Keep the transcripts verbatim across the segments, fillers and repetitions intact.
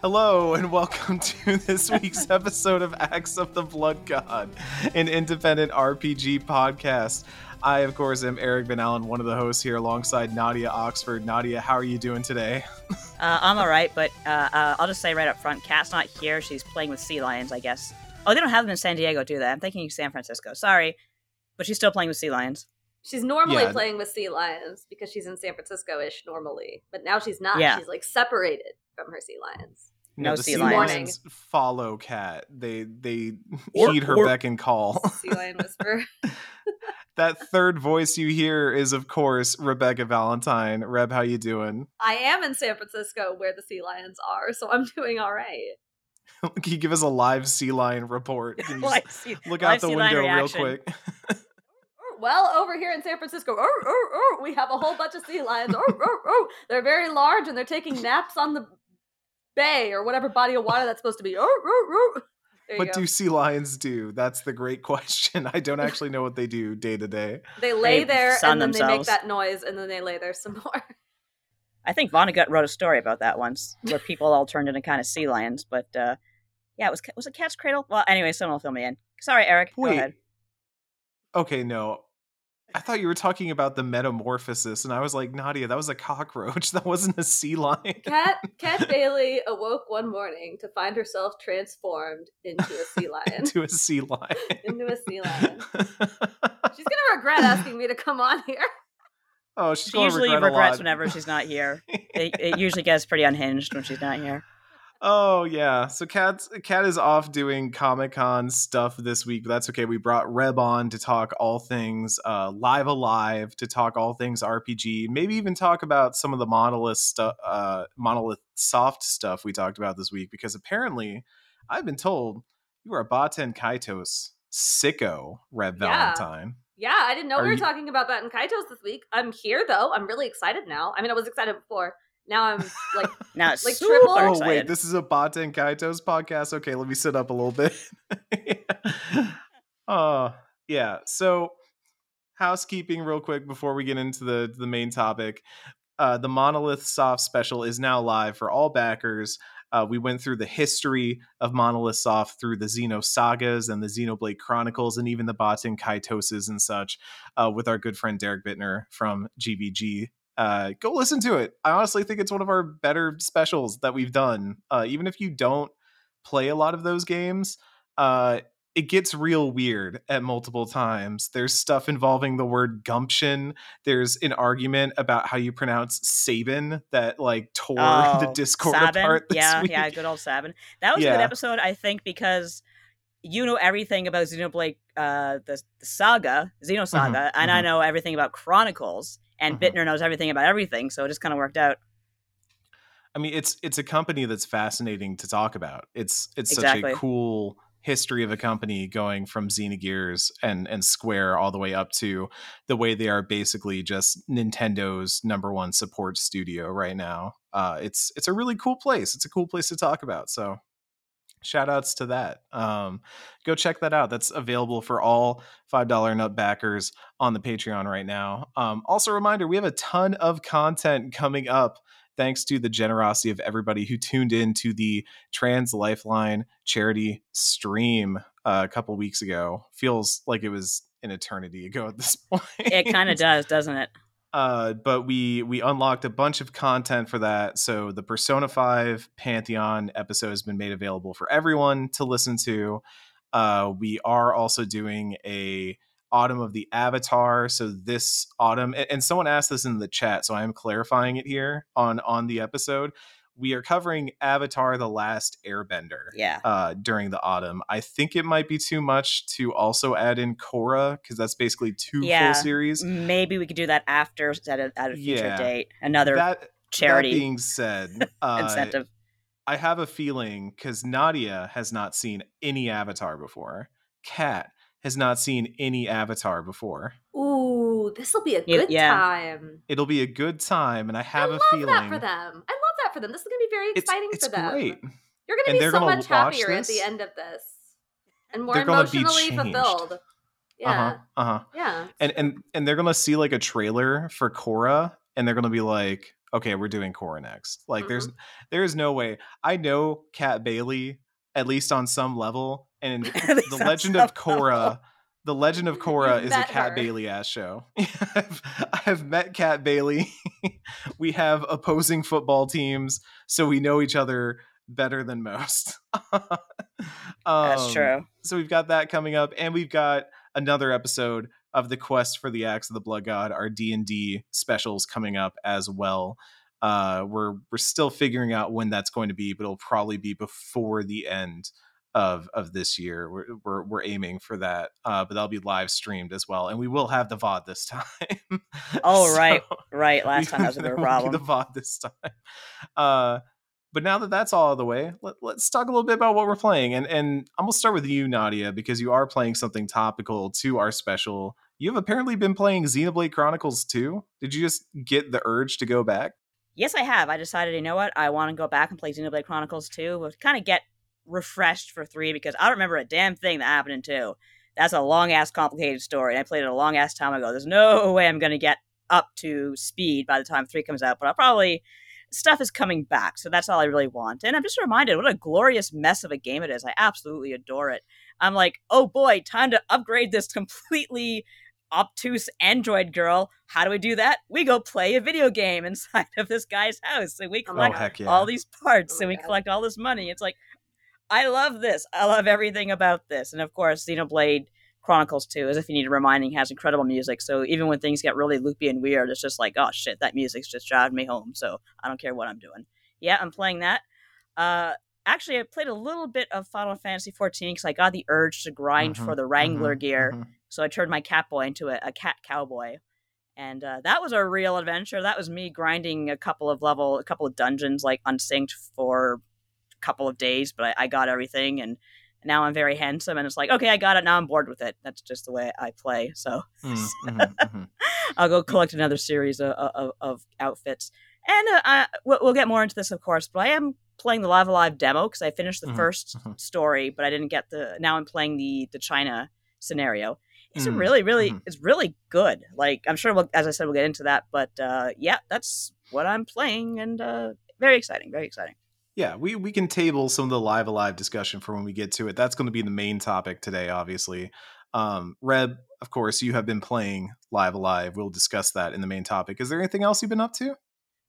Hello and welcome to this week's episode of Axe of the Blood God, an independent R P G podcast. I, of course, am Eric Van Allen, one of the hosts here alongside Nadia Oxford. Nadia, how are you doing today? uh, I'm all right, but uh, uh, I'll just say right up front, Kat's not here. She's playing with sea lions, I guess. Oh, they don't have them in San Diego, do they? I'm thinking San Francisco. Sorry. But she's still playing with sea lions. She's normally yeah. playing with sea lions because she's in San Francisco-ish normally. But now she's not. Yeah. She's like separated from her sea lions. No, no the sea, sea lions warning. Follow Kat. They they or, heed her or, beck and call. Sea lion whisper. That third voice you hear is, of course, Rebecca Valentine. Reb, how you doing? I am in San Francisco where the sea lions are, so I'm doing all right. Can you give us a live sea lion report? Can you sea, look out the window real quick? Well, over here in San Francisco, oh, oh, oh, we have a whole bunch of sea lions. Oh, oh, oh. They're very large and they're taking naps on the bay or whatever body of water that's supposed to be. Oh, oh, oh. What go. do sea lions do? That's the great question. I don't actually know what they do day to day. They lay they there and then themselves. They make that noise and then they lay there some more. I think Vonnegut wrote a story about that once where people all turned into kind of sea lions. But uh, yeah, it was, was it Cat's Cradle? Well, anyway, someone will fill me in. Sorry, Eric. Wait. Go ahead. Okay, no. I thought you were talking about the metamorphosis, and I was like, Nadia, that was a cockroach. That wasn't a sea lion. Kat, Kat Bailey awoke one morning to find herself transformed into a sea lion. into a sea lion. into a sea lion. She's going to regret asking me to come on here. Oh, she's she going usually to regret regrets a lot. Whenever she's not here. yeah. it, it usually gets pretty unhinged when she's not here. Oh, yeah. So Kat's, Kat is off doing Comic-Con stuff this week, but that's okay. We brought Reb on to talk all things uh, Live A Live, to talk all things R P G, maybe even talk about some of the Monolith, stu- uh, Monolith Soft stuff we talked about this week, because apparently, I've been told, you are a Baten Kaitos sicko, Reb yeah. Valentine. Yeah, I didn't know are we were you... talking about Baten Kaitos this week. I'm here, though. I'm really excited now. I mean, I was excited before. Now I'm like, now it's like triple. Oh excited. Wait, this is a Baten Kaitos podcast. Okay, let me sit up a little bit. yeah. Uh, yeah. So, housekeeping, real quick, before we get into the the main topic. Uh, the Monolith Soft special is now live for all backers. Uh, we went through the history of Monolith Soft through the Xeno Sagas and the Xenoblade Chronicles and even the Baten Kaitoses and such uh, with our good friend Derek Bittner from G B G. Uh, go listen to it. I honestly think it's one of our better specials that we've done. Uh, even if you don't play a lot of those games, uh, it gets real weird at multiple times. There's stuff involving the word gumption. There's an argument about how you pronounce Sabin that like tore oh, the Discord Sabin. apart this yeah, week. Yeah, good old Sabin. That was yeah. a good episode, I think, because you know everything about Xenoblade, uh, the, the saga, Xenosaga, mm-hmm, and mm-hmm. I know everything about Chronicles. And mm-hmm. Bittner knows everything about everything, so it just kind of worked out. I mean, it's it's a company that's fascinating to talk about. It's it's exactly. such a cool history of a company going from Xenogears and, and Square all the way up to the way they are basically just Nintendo's number one support studio right now. Uh, it's it's a really cool place. It's a cool place to talk about. So shout outs to that. Um, go check that out. That's available for all five dollars and up backers on the Patreon right now. Um, also a reminder, we have a ton of content coming up thanks to the generosity of everybody who tuned in to the Trans Lifeline charity stream uh, a couple weeks ago. Feels like it was an eternity ago at this point. It kind of does, doesn't it? Uh, but we we unlocked a bunch of content for that. So the Persona five Pantheon episode has been made available for everyone to listen to. Uh, we are also doing a Autumn of the Avatar. So this autumn, and, and someone asked this in the chat, so I am clarifying it here on, on the episode. We are covering Avatar: The Last Airbender yeah. uh, during the autumn. I think it might be too much to also add in Korra, because that's basically two yeah. full series. Maybe we could do that after, at a, at a future yeah. date. Another that, charity. That being said, uh, incentive. I have a feeling, because Nadia has not seen any Avatar before. Kat has not seen any Avatar before. Ooh, this will be a good yeah. time. It'll be a good time, and I have I a feeling. I love that for them. I love that for them. This is going to be very exciting it's, it's for them. Great. You're going to be so much happier this. at the end of this, and more emotionally fulfilled. Yeah. Uh-huh. Uh-huh. Yeah. And and and they're gonna see like a trailer for Korra, and they're gonna be like, okay, we're doing Korra next. Like, mm-hmm. there's there is no way. I know Kat Bailey, at least on some level, and the Legend of Korra. The Legend of Korra You've is a Kat her. Bailey ass show. I've, I've met Kat Bailey. We have opposing football teams, so we know each other better than most. um, That's true. So we've got that coming up, and we've got another episode of the Quest for the Axe of the Blood God, our D and D specials coming up as well. Uh, we're we're still figuring out when that's going to be, but it'll probably be before the end of of this year. We're, we're we're aiming for that, uh but that'll be live streamed as well, and we will have the V O D this time. oh so right right last time that was a bit of a problem, the V O D this time. Uh but now that that's all out of the way, let, let's talk a little bit about what we're playing, and and I'm gonna start with you, Nadia, because you are playing something topical to our special. You've apparently been playing Xenoblade Chronicles two. Did you just get the urge to go back? Yes, I have. I decided, you know what, I want to go back and play Xenoblade Chronicles two. We'll kind of get refreshed for three, because I don't remember a damn thing that happened in two. That's a long ass complicated story, and I played it a long ass time ago. There's no way I'm going to get up to speed by the time three comes out, but I'll probably, stuff is coming back, so that's all I really want. And I'm just reminded what a glorious mess of a game it is. I absolutely adore it. I'm like, oh boy, time to upgrade this completely obtuse android girl. How do we do that? We go play a video game inside of this guy's house, and we collect oh, heck yeah. all these parts, oh, and we God. collect all this money. It's like, I love this. I love everything about this. And of course, Xenoblade Chronicles two, as if you need a reminding, has incredible music. So even when things get really loopy and weird, it's just like, oh shit, that music's just driving me home. So I don't care what I'm doing. Yeah, I'm playing that. Uh, actually, I played a little bit of Final Fantasy fourteen because I got the urge to grind mm-hmm, for the Wrangler mm-hmm, gear. Mm-hmm. So I turned my Catboy into a, a cat cowboy. And uh, that was a real adventure. That was me grinding a couple of level, a couple of dungeons, like unsynced for couple of days, but I, I got everything, and now I'm very handsome, and it's like, okay, I got it, now I'm bored with it. That's just the way I play, so mm-hmm, mm-hmm. I'll go collect another series of, of, of outfits, and uh, I, we'll get more into this, of course, but I am playing the Live A Live demo because I finished the mm-hmm, first mm-hmm. story, but I didn't get the, now I'm playing the the China scenario. It's mm-hmm, really really mm-hmm. it's really good. Like, I'm sure we'll, as I said, we'll get into that, but uh yeah, that's what I'm playing, and uh very exciting very exciting Yeah, we, we can table some of the Live A Live discussion for when we get to it. That's going to be the main topic today, obviously. Um, Reb, of course, you have been playing Live A Live. We'll discuss that in the main topic. Is there anything else you've been up to?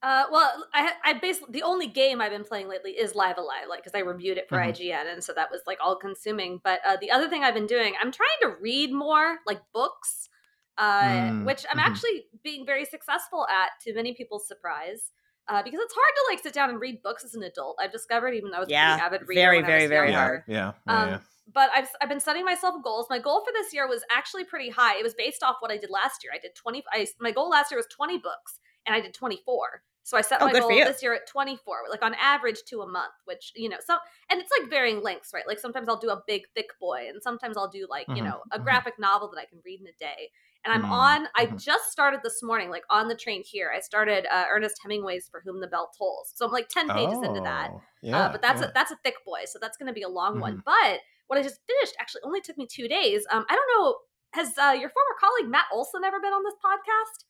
Uh, well, I, I basically, the only game I've been playing lately is Live A Live, like, because I reviewed it for mm-hmm. I G N, and so that was like all consuming. But uh, the other thing I've been doing, I'm trying to read more, like books, uh, mm. which I'm mm-hmm. actually being very successful at, to many people's surprise. Uh, because it's hard to like sit down and read books as an adult, I've discovered, even though I was yeah, pretty avid reader. Very, when very, I was very hard. Yeah, yeah, um, yeah. But I've I've been setting myself goals. My goal for this year was actually pretty high. It was based off what I did last year. I did twenty. I, my goal last year was twenty books, and I did twenty-four. So I set oh, my goal this year at twenty-four, like on average two a month, which, you know, so, and it's like varying lengths, right? Like sometimes I'll do a big thick boy, and sometimes I'll do like, mm-hmm, you know, a graphic mm-hmm. novel that I can read in a day. And I'm mm-hmm. on, I just started this morning, like on the train here, I started uh, Ernest Hemingway's For Whom the Bell Tolls. So I'm like ten pages oh, into that, yeah, uh, but that's, yeah. a, that's a thick boy. So that's going to be a long mm-hmm. one. But what I just finished actually only took me two days. Um, I don't know. Has uh, your former colleague, Matt Olson, ever been on this podcast?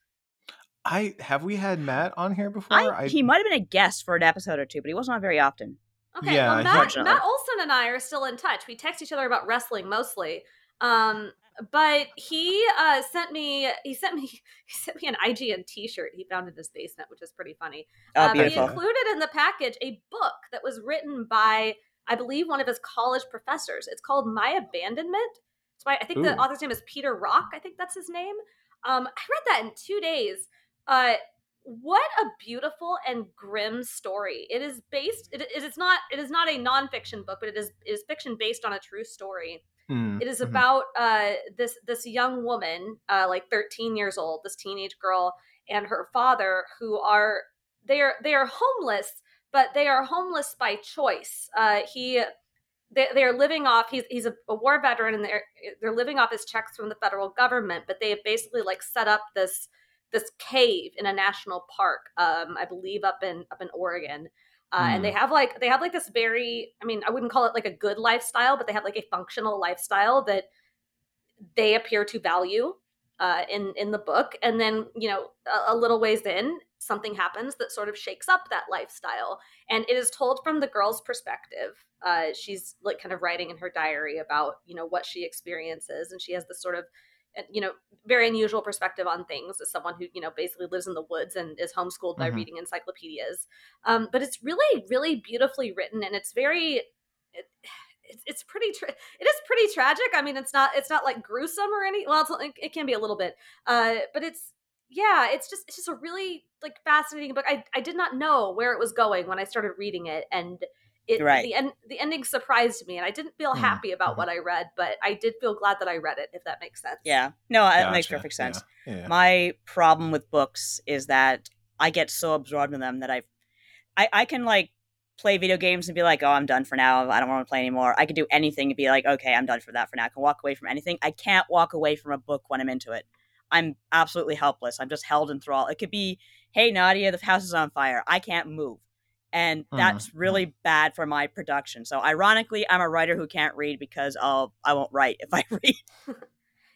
I have we had Matt on here before? I, I, he might have been a guest for an episode or two, but he wasn't on very often. Okay, yeah, well, Matt, Matt Olson and I are still in touch. We text each other about wrestling mostly, um, but he uh, sent me he sent me he sent me an I G N T-shirt he found in his basement, which is pretty funny. Oh, um, beautiful. He included in the package a book that was written by, I believe, one of his college professors. It's called My Abandonment. So I, I think Ooh. the author's name is Peter Rock. I think that's his name. Um, I read that in two days. Uh, what a beautiful and grim story. It is based, it is it's not, it is not a nonfiction book, but it is, it is fiction based on a true story. Mm, it is mm-hmm. about, uh, this, this young woman, uh, like thirteen years old, this teenage girl, and her father, who are, they are, they are homeless, but they are homeless by choice. Uh, he, they, they are living off, he's, he's a, a war veteran, and they're, they're living off his checks from the federal government, but they have basically like set up this, this cave in a national park, um, I believe up in up in Oregon, uh, mm. and they have like they have like this very, I mean, I wouldn't call it like a good lifestyle, but they have like a functional lifestyle that they appear to value uh, in, in the book. And then, you know, a, a little ways in, something happens that sort of shakes up that lifestyle. And it is told from the girl's perspective. Uh, she's like kind of writing in her diary about, you know, what she experiences. And she has this sort of, you know, very unusual perspective on things as someone who, you know, basically lives in the woods and is homeschooled by mm-hmm. reading encyclopedias. Um, but it's really, really beautifully written. And it's very... It, It's pretty. Tra- it is pretty tragic. I mean, it's not. It's not like gruesome or any. Well, it's, it can be a little bit. Uh, but it's. Yeah, it's just. It's just a really like fascinating book. I I did not know where it was going when I started reading it, and it right. the end. The ending surprised me, and I didn't feel mm-hmm. happy about mm-hmm. what I read, but I did feel glad that I read it. If that makes sense. Yeah. No, that gotcha. makes perfect sense. Yeah. Yeah. My problem with books is that I get so absorbed in them that I, I, I can like. play video games and be like, oh, I'm done for now. I don't want to play anymore. I could do anything and be like, okay, I'm done for that for now. I can walk away from anything. I can't walk away from a book when I'm into it. I'm absolutely helpless. I'm just held in thrall. It could be, hey, Nadia, the house is on fire. I can't move. And mm-hmm. that's really bad for my production. So ironically, I'm a writer who can't read because I'll, I won't write if I read.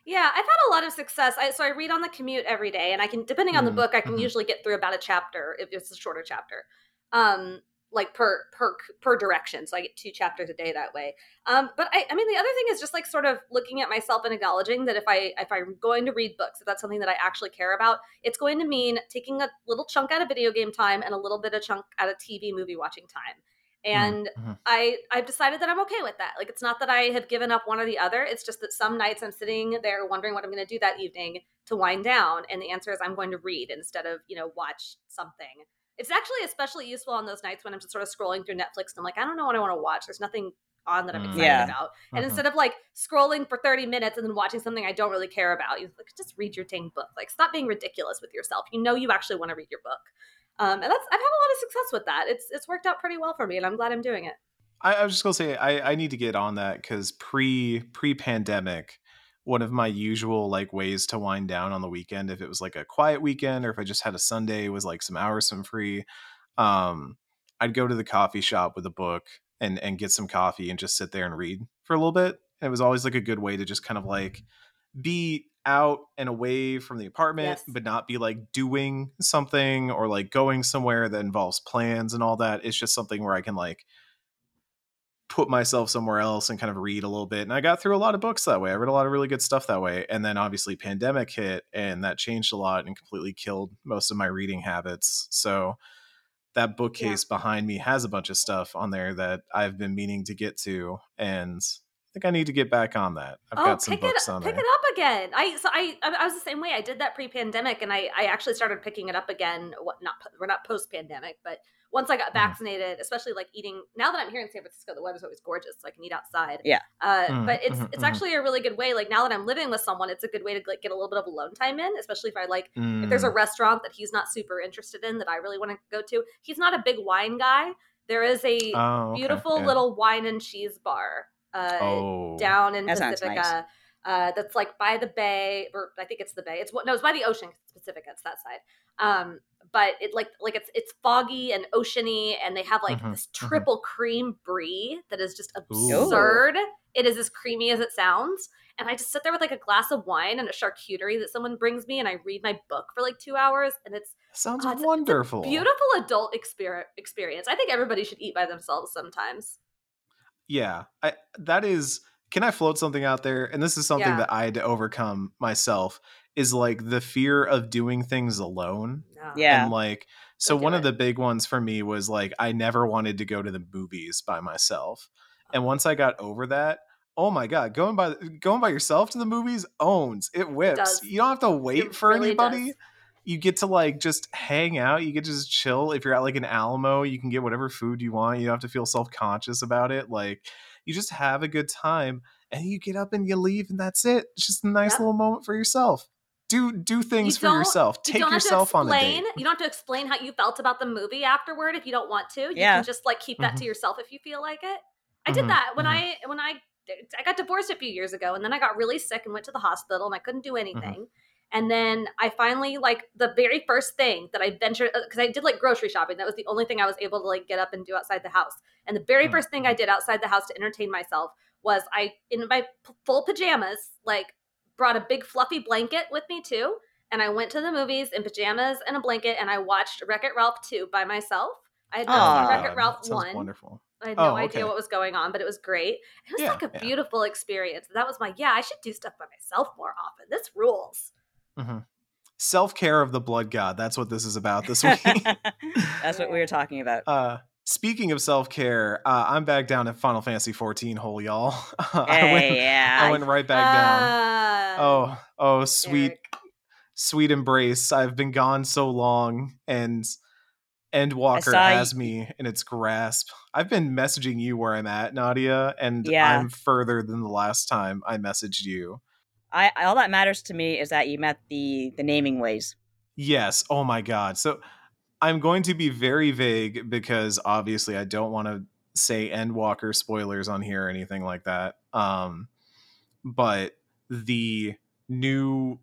Yeah, I've had a lot of success. I, so I read on the commute every day, and I can, depending on mm-hmm. the book, I can mm-hmm. usually get through about a chapter if it's a shorter chapter. Um, like per, per, per direction. So I get two chapters a day that way. Um, but I, I mean, the other thing is just like sort of looking at myself and acknowledging that if I, if I'm going to read books, if that's something that I actually care about, it's going to mean taking a little chunk out of video game time and a little bit of chunk out of T V movie watching time. And mm-hmm. I, I've decided that I'm okay with that. Like, it's not that I have given up one or the other. It's just that some nights I'm sitting there wondering what I'm going to do that evening to wind down. And the answer is I'm going to read instead of, you know, watch something. It's actually especially useful on those nights when I'm just sort of scrolling through Netflix and I'm like, I don't know what I want to watch. There's nothing on that I'm excited yeah. about. And uh-huh. instead of like scrolling for thirty minutes and then watching something I don't really care about, you like, just read your dang book. Like, stop being ridiculous with yourself. You know you actually want to read your book. Um, and that's I've had a lot of success with that. It's it's worked out pretty well for me, and I'm glad I'm doing it. I, I was just going to say, I, I need to get on that because pre pre-pandemic, one of my usual like ways to wind down on the weekend, if it was like a quiet weekend or if I just had a Sunday was like some hours from free, um, I'd go to the coffee shop with a book and, and get some coffee and just sit there and read for a little bit. And it was always like a good way to just kind of like be out and away from the apartment, yes. but not be like doing something or like going somewhere that involves plans and all that. It's just something where I can like put myself somewhere else and kind of read a little bit. And I got through a lot of books that way. I read a lot of really good stuff that way. And then obviously pandemic hit and that changed a lot and completely killed most of my reading habits. So that bookcase yeah. behind me has a bunch of stuff on there that I've been meaning to get to. And I think I need to get back on that. I've oh, got some books it, on pick there. Pick it up again. I, so I, I was the same way. I did that pre-pandemic and I, I actually started picking it up again. What not, we're not post-pandemic, but once I got vaccinated, mm. especially like eating, now that I'm here in San Francisco, the weather's always gorgeous, so I can eat outside. Yeah. Uh, mm, but it's mm, it's mm. actually a really good way. Like now that I'm living with someone, it's a good way to like get a little bit of alone time in, especially if I like, mm. if there's a restaurant that he's not super interested in that I really want to go to. He's not a big wine guy. There is a oh, okay. beautiful yeah. little wine and cheese bar uh, oh. down in that Pacifica. Nice. Uh, that's like by the bay, or I think it's the bay. It's what no, it's by the ocean. It's Pacifica. It's that side. Um, but it like like it's it's foggy and oceany, and they have like mm-hmm, this triple mm-hmm. cream brie that is just absurd. Ooh. It is as creamy as it sounds, and I just sit there with like a glass of wine and a charcuterie that someone brings me, and I read my book for like two hours, and it's sounds oh, it's, wonderful, it's a beautiful adult exper- experience. I think everybody should eat by themselves sometimes. Yeah, I, that is. Can I float something out there? And this is something yeah. that I had to overcome myself is like the fear of doing things alone. Yeah. yeah. And like, so one it. of the big ones for me was like, I never wanted to go to the movies by myself. And once I got over that, oh my God, going by, going by yourself to the movies owns. It whips. It you don't have to wait it for really anybody. Does. You get to like just hang out. You get to just chill. If you're at like an Alamo, you can get whatever food you want. You don't have to feel self-conscious about it. Like, you just have a good time and you get up and you leave and that's it. It's just a nice yep. little moment for yourself. Do do things you for yourself. Take you yourself explain, on a date. You don't have to explain how you felt about the movie afterward if you don't want to. You yeah. can just like keep that mm-hmm. to yourself if you feel like it. I did mm-hmm. that when mm-hmm. I when I I got divorced a few years ago and then I got really sick and went to the hospital and I couldn't do anything. Mm-hmm. And then I finally, like, the very first thing that I ventured, because I did, like, grocery shopping. That was the only thing I was able to, like, get up and do outside the house. And the very first thing I did outside the house to entertain myself was I, in my p- full pajamas, like, brought a big fluffy blanket with me too, and I went to the movies in pajamas and a blanket, and I watched Wreck-It Ralph two by myself. I had not seen Wreck-It Ralph one. Wonderful. I had no oh, okay. idea what was going on, but it was great. It was yeah, like a yeah. beautiful experience. That was my, yeah, I should do stuff by myself more often. This rules. Mm-hmm. Self-care of the blood god. That's what this is about this week. That's what we were talking about. Uh, speaking of self-care, uh, I'm back down at Final Fantasy fourteen hole, y'all. Hey, I, went, yeah. I went right back uh, down. Oh, oh, sweet, Eric. sweet embrace. I've been gone so long, and Endwalker has you. me in its grasp. I've been messaging you where I'm at, Nadia, and yeah. I'm further than the last time I messaged you. I, all that matters to me is that you met the the naming ways. Yes. Oh my God. So I'm going to be very vague because obviously I don't want to say Endwalker spoilers on here or anything like that. Um, but the new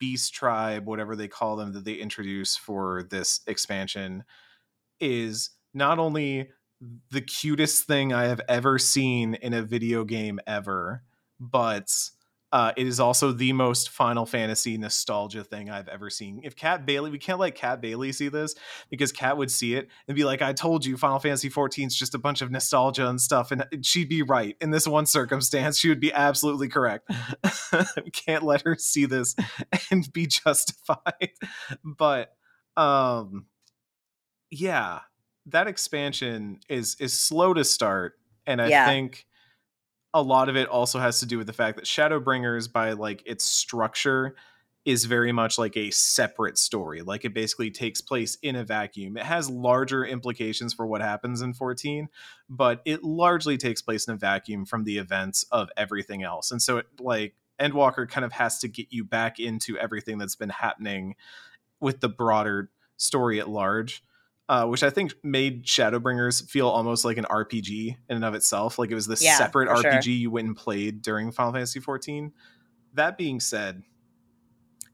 beast tribe, whatever they call them, that they introduce for this expansion is not only the cutest thing I have ever seen in a video game ever, but Uh, it is also the most Final Fantasy nostalgia thing I've ever seen. If Kat Bailey, we can't let Kat Bailey see this because Kat would see it and be like, I told you Final Fantasy fourteen is just a bunch of nostalgia and stuff. And she'd be right. In this one circumstance, she would be absolutely correct. We can't let her see this and be justified. But um, yeah, that expansion is is slow to start. And I yeah. think... a lot of it also has to do with the fact that Shadowbringers, by like its structure, is very much like a separate story. Like it basically takes place in a vacuum. It has larger implications for what happens in fourteen, but it largely takes place in a vacuum from the events of everything else. And so it like Endwalker kind of has to get you back into everything that's been happening with the broader story at large. Uh, which I think made Shadowbringers feel almost like an R P G in and of itself. Like it was this yeah, separate R P G sure. you went and played during Final Fantasy fourteen. That being said,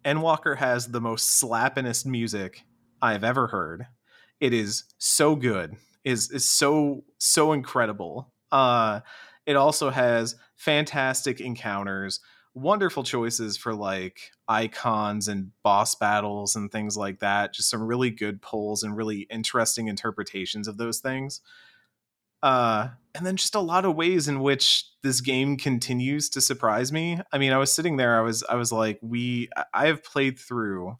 Endwalker has the most slappinest music I've ever heard. It is so good. It is is so, so incredible. Uh, it also has fantastic encounters, wonderful choices for like icons and boss battles and things like that. Just some really good pulls and really interesting interpretations of those things. Uh, and then just a lot of ways in which this game continues to surprise me. I mean, I was sitting there, I was, I was like, we, I have played through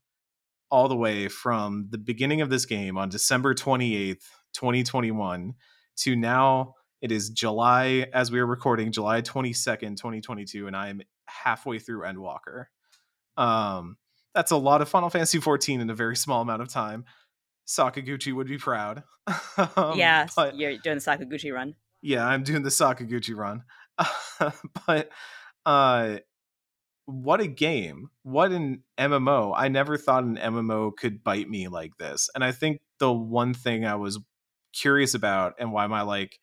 all the way from the beginning of this game on December twenty-eighth, twenty twenty-one to now. It is July, as we are recording, July twenty-second, twenty twenty-two, and I am halfway through Endwalker. Um, that's a lot of Final Fantasy fourteen in a very small amount of time. Sakaguchi would be proud. um, yeah, but, you're doing the Sakaguchi run. Yeah, I'm doing the Sakaguchi run. but uh, what a game. What an M M O. I never thought an M M O could bite me like this. And I think the one thing I was curious about and why my, like,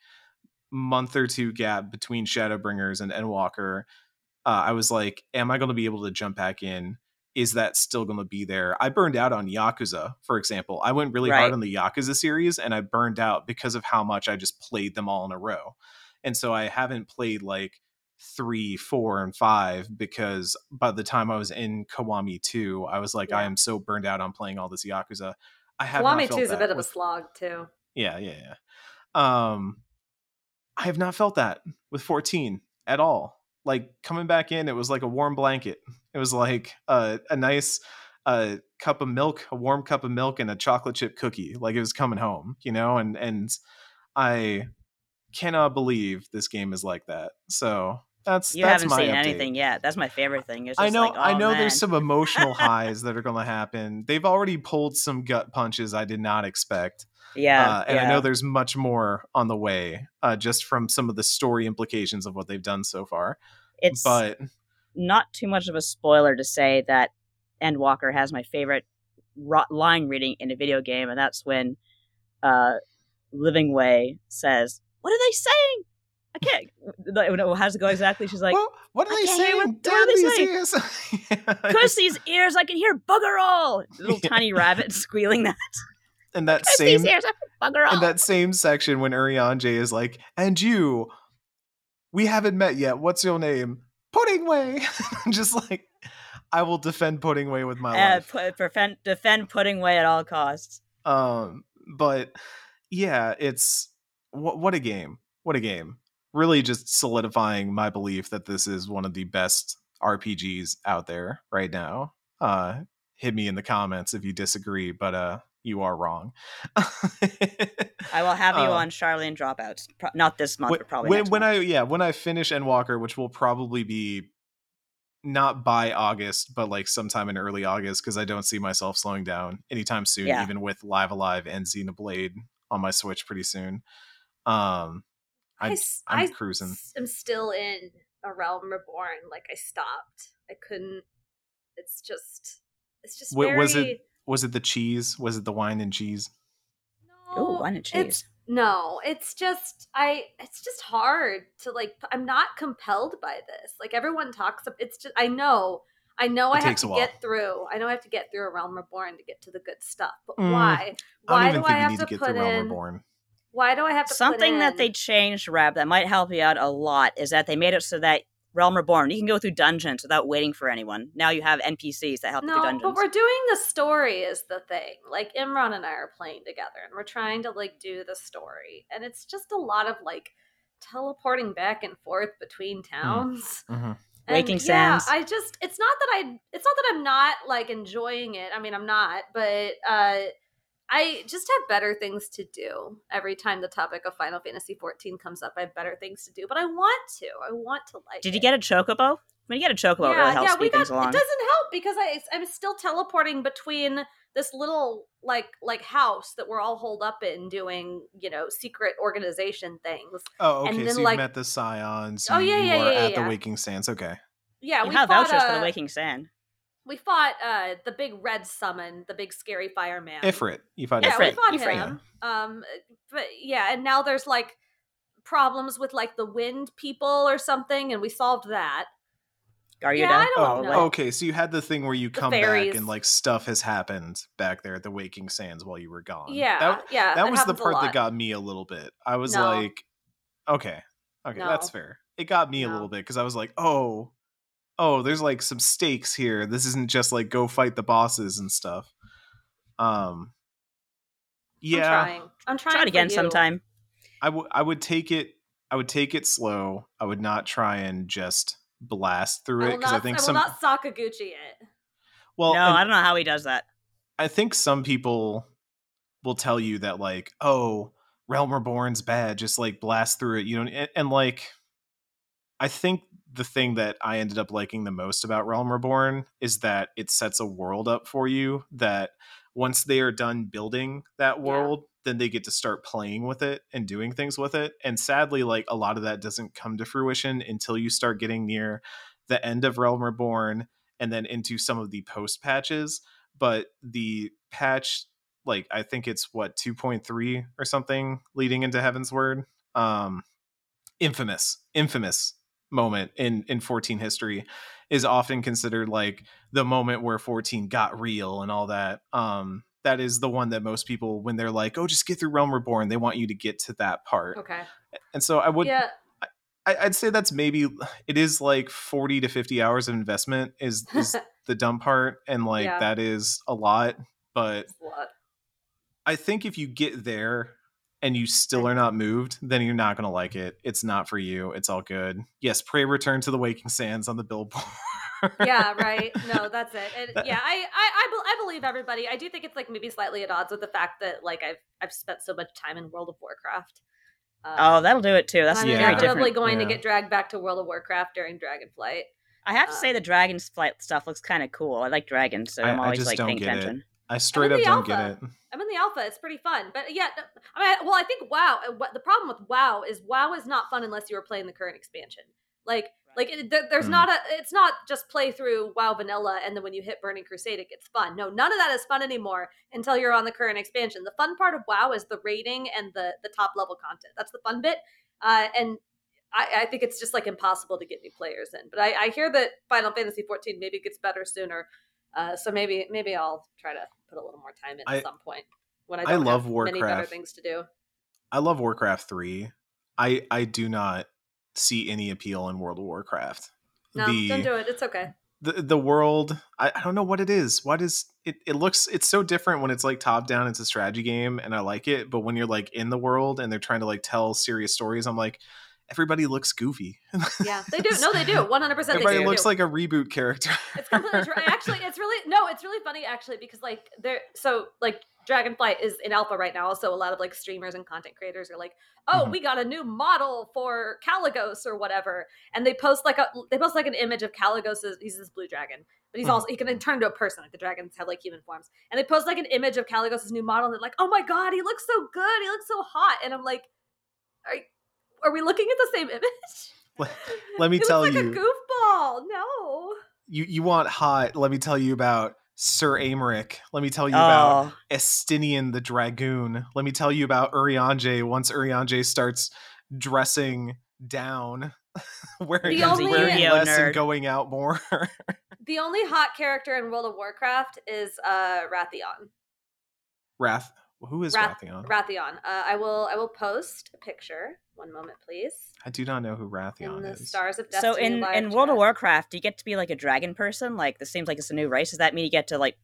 month or two gap between Shadowbringers and Endwalker, uh, I was like, am I going to be able to jump back in? Is that still going to be there? I burned out on Yakuza, for example. I went really right. hard on the Yakuza series, and I burned out because of how much I just played them all in a row. And so I haven't played like three, four, and five because by the time I was in Kiwami two, I was like, yeah. I am so burned out on playing all this Yakuza. I have Kiwami two is a bit of a slog too. Yeah, yeah, yeah. Um, I have not felt that with fourteen at all. Like coming back in, it was like a warm blanket. It was like a, a nice uh, cup of milk, a warm cup of milk and a chocolate chip cookie. Like it was coming home, you know, and, and I cannot believe this game is like that. So that's, you that's haven't my seen update. Anything yet. That's my favorite thing. It's just I know, like, oh, I know man. There's some emotional highs that are going to happen. They've already pulled some gut punches I did not expect. Yeah, uh, and yeah. I know there's much more on the way, uh, just from some of the story implications of what they've done so far. It's but not too much of a spoiler to say that Endwalker has my favorite ro- line reading in a video game, and that's when uh, Living Way says, "What are they saying? I can't." No, how's it go exactly? She's like, well, "What are they saying? What, what are they saying? Ears. Curse these ears! I can hear bugger all." Little yeah. tiny rabbit squealing that. And that same, and that same section when Urianje is like, and you, we haven't met yet. What's your name? Puddingway. I'm just like, I will defend Puddingway with my uh, life. P- defend, defend Puddingway at all costs. Um, but yeah, it's wh- what a game. What a game. Really just solidifying my belief that this is one of the best R P Gs out there right now. Uh, hit me in the comments if you disagree, but uh, you are wrong. I will have you um, on Charlene Dropouts. Pro- not this month, when, but probably when, next when month. I yeah, when I finish Endwalker, which will probably be not by August, but like sometime in early August, because I don't see myself slowing down anytime soon, yeah. even with Live A Live and Xenoblade on my Switch pretty soon. Um, I'm, I, I'm cruising. I'm still in A Realm Reborn. Like I stopped. I couldn't. It's just. It's just. Wait, very... Was it? Was it the cheese? Was it the wine and cheese? No, oh, wine and cheese. It's, no, it's just. I. It's just hard to like. I'm not compelled by this. Like everyone talks. It's just. I know. I know. It I have to get through. I know. I have to get through A Realm Reborn to get to the good stuff. But mm, why? Why I do I have to, to put in? Reborn. Why do I have to Something put in... that they changed, Rab, that might help you out a lot is that they made it so that Realm Reborn, you can go through dungeons without waiting for anyone. Now you have N P Cs that help no, you through dungeons. No, but we're doing the story is the thing. Like, Imran and I are playing together, and we're trying to, like, do the story. And it's just a lot of, like, teleporting back and forth between towns. Mm. Mm-hmm. And, Waking Sands. Yeah, I just, it's not that I, it's not that I'm not, like, enjoying it. I mean, I'm not, but, uh... I just have better things to do. Every time the topic of Final Fantasy fourteen comes up, I have better things to do. But I want to. I want to like Did you it. get a chocobo? When you get a chocobo, yeah, it really helps yeah, speed we got, things along. It doesn't help because I, I'm still teleporting between this little like like house that we're all holed up in doing, you know, secret organization things. Oh, okay. And then, so you like, met the Scions. Oh, yeah, you yeah, were yeah, at yeah. the Waking Sands. Okay. Yeah, you we have vouchers uh, for the Waking Sand. We fought uh, the big red summon, the big scary fireman. Ifrit. You fought yeah, Ifrit. Yeah, we fought Ifrit. him. Yeah. Um, but yeah, and now there's like problems with like the wind people or something, and we solved that. Are you yeah, done? I don't oh, know. Okay, so you had the thing where you the come fairies. back and like stuff has happened back there at the Waking Sands while you were gone. Yeah, that, yeah. That was the part that got me a little bit. I was no. like, okay, okay, no. that's fair. It got me no. a little bit because I was like, oh. oh, there's like some stakes here. This isn't just like go fight the bosses and stuff. Um, yeah, I'm trying. I'm trying Try it again you. sometime. I would. I would take it. I would take it slow. I would not try and just blast through I it because I think I will some not Sakaguchi it. Well, no, I don't know how he does that. I think some people will tell you that like, oh, Realm Reborn's bad. Just like blast through it, you know, and, and like, I think. The thing that I ended up liking the most about Realm Reborn is that it sets a world up for you that once they are done building that world, yeah. then they get to start playing with it and doing things with it. And sadly, like a lot of that doesn't come to fruition until you start getting near the end of Realm Reborn and then into some of the post patches. But the patch, like I think it's what, two point three or something leading into Heaven's Word. Um, infamous, infamous. moment in in fourteen history is often considered like the moment where fourteen got real and all that. Um that is the one that most people, when they're like, oh, just get through Realm Reborn, they want you to get to that part. Okay. And so I would yeah I, I'd say that's maybe it is like forty to fifty hours of investment is, is the dumb part, and like yeah. that is a lot, but a lot. I think if you get there and you still are not moved, then you're not going to like it. It's not for you. It's all good. Yes, pray return to the Waking Sands on the billboard. Yeah, right. No, that's it. And that, yeah, I, I, I believe everybody. I do think it's like maybe slightly at odds with the fact that like I've I've spent so much time in World of Warcraft. Um, oh, that'll do it too. That's yeah. very different. Probably going yeah. to get dragged back to World of Warcraft during Dragonflight. I have to um, say the Dragonflight stuff looks kind of cool. I like dragons, so I, I'm always like paying attention. It. I straight up don't get it. I'm in the alpha. It's pretty fun. But yeah, I mean, well, I think WoW, what, the problem with WoW is WoW is not fun unless you are playing the current expansion. Like, right. like it, there's mm. not a, it's not just play through WoW vanilla and then when you hit Burning Crusade, it gets fun. No, none of that is fun anymore until you're on the current expansion. The fun part of WoW is the raiding and the, the top level content. That's the fun bit. Uh, and I, I think it's just like impossible to get new players in. But I, I hear that Final Fantasy fourteen maybe gets better sooner. Uh, so maybe maybe I'll try to put a little more time in I, at some point when I don't I love have Warcraft. many better things to do. I love Warcraft three. I I do not see any appeal in World of Warcraft. No, the, don't do it. It's okay. The the world, I, I don't know what it is. What is it? It looks, it's so different when it's like top down. It's a strategy game and I like it. But when you're like in the world and they're trying to like tell serious stories, I'm like, everybody looks goofy. Yeah, they do. No, they do. one hundred percent they do. Everybody looks like a reboot character. It's completely true. Actually, it's really, no, it's really funny actually, because like they're, so like Dragonflight is in alpha right now. So a lot of like streamers and content creators are like, oh, mm-hmm. we got a new model for Caligos or whatever. And they post like a, they post like an image of Caligos. He's this blue dragon, but he's mm-hmm. also, he can turn into a person. Like the dragons have like human forms. And they post like an image of Caligos' new model. And they're like, oh my God, he looks so good. He looks so hot. And I'm like, are you, Are we looking at the same image? Let me it tell looks like you. Like a goofball. No. You you want hot. Let me tell you about Sir Aemeric. Let me tell you oh. about Estinian the Dragoon. Let me tell you about Urianje once Urianje starts dressing down, wearing, only, wearing less nerd. and going out more. The only hot character in World of Warcraft is uh, Wrathion. Wrath. Who is Wrath- Wrathion? Wrathion. Uh, I will I will post a picture. One moment, please. I do not know who Wrathion is. The Stars of Destiny. So in, in World of Warcraft, do you get to be like a dragon person? Like, this seems like it's a new race. Does that mean you get to like,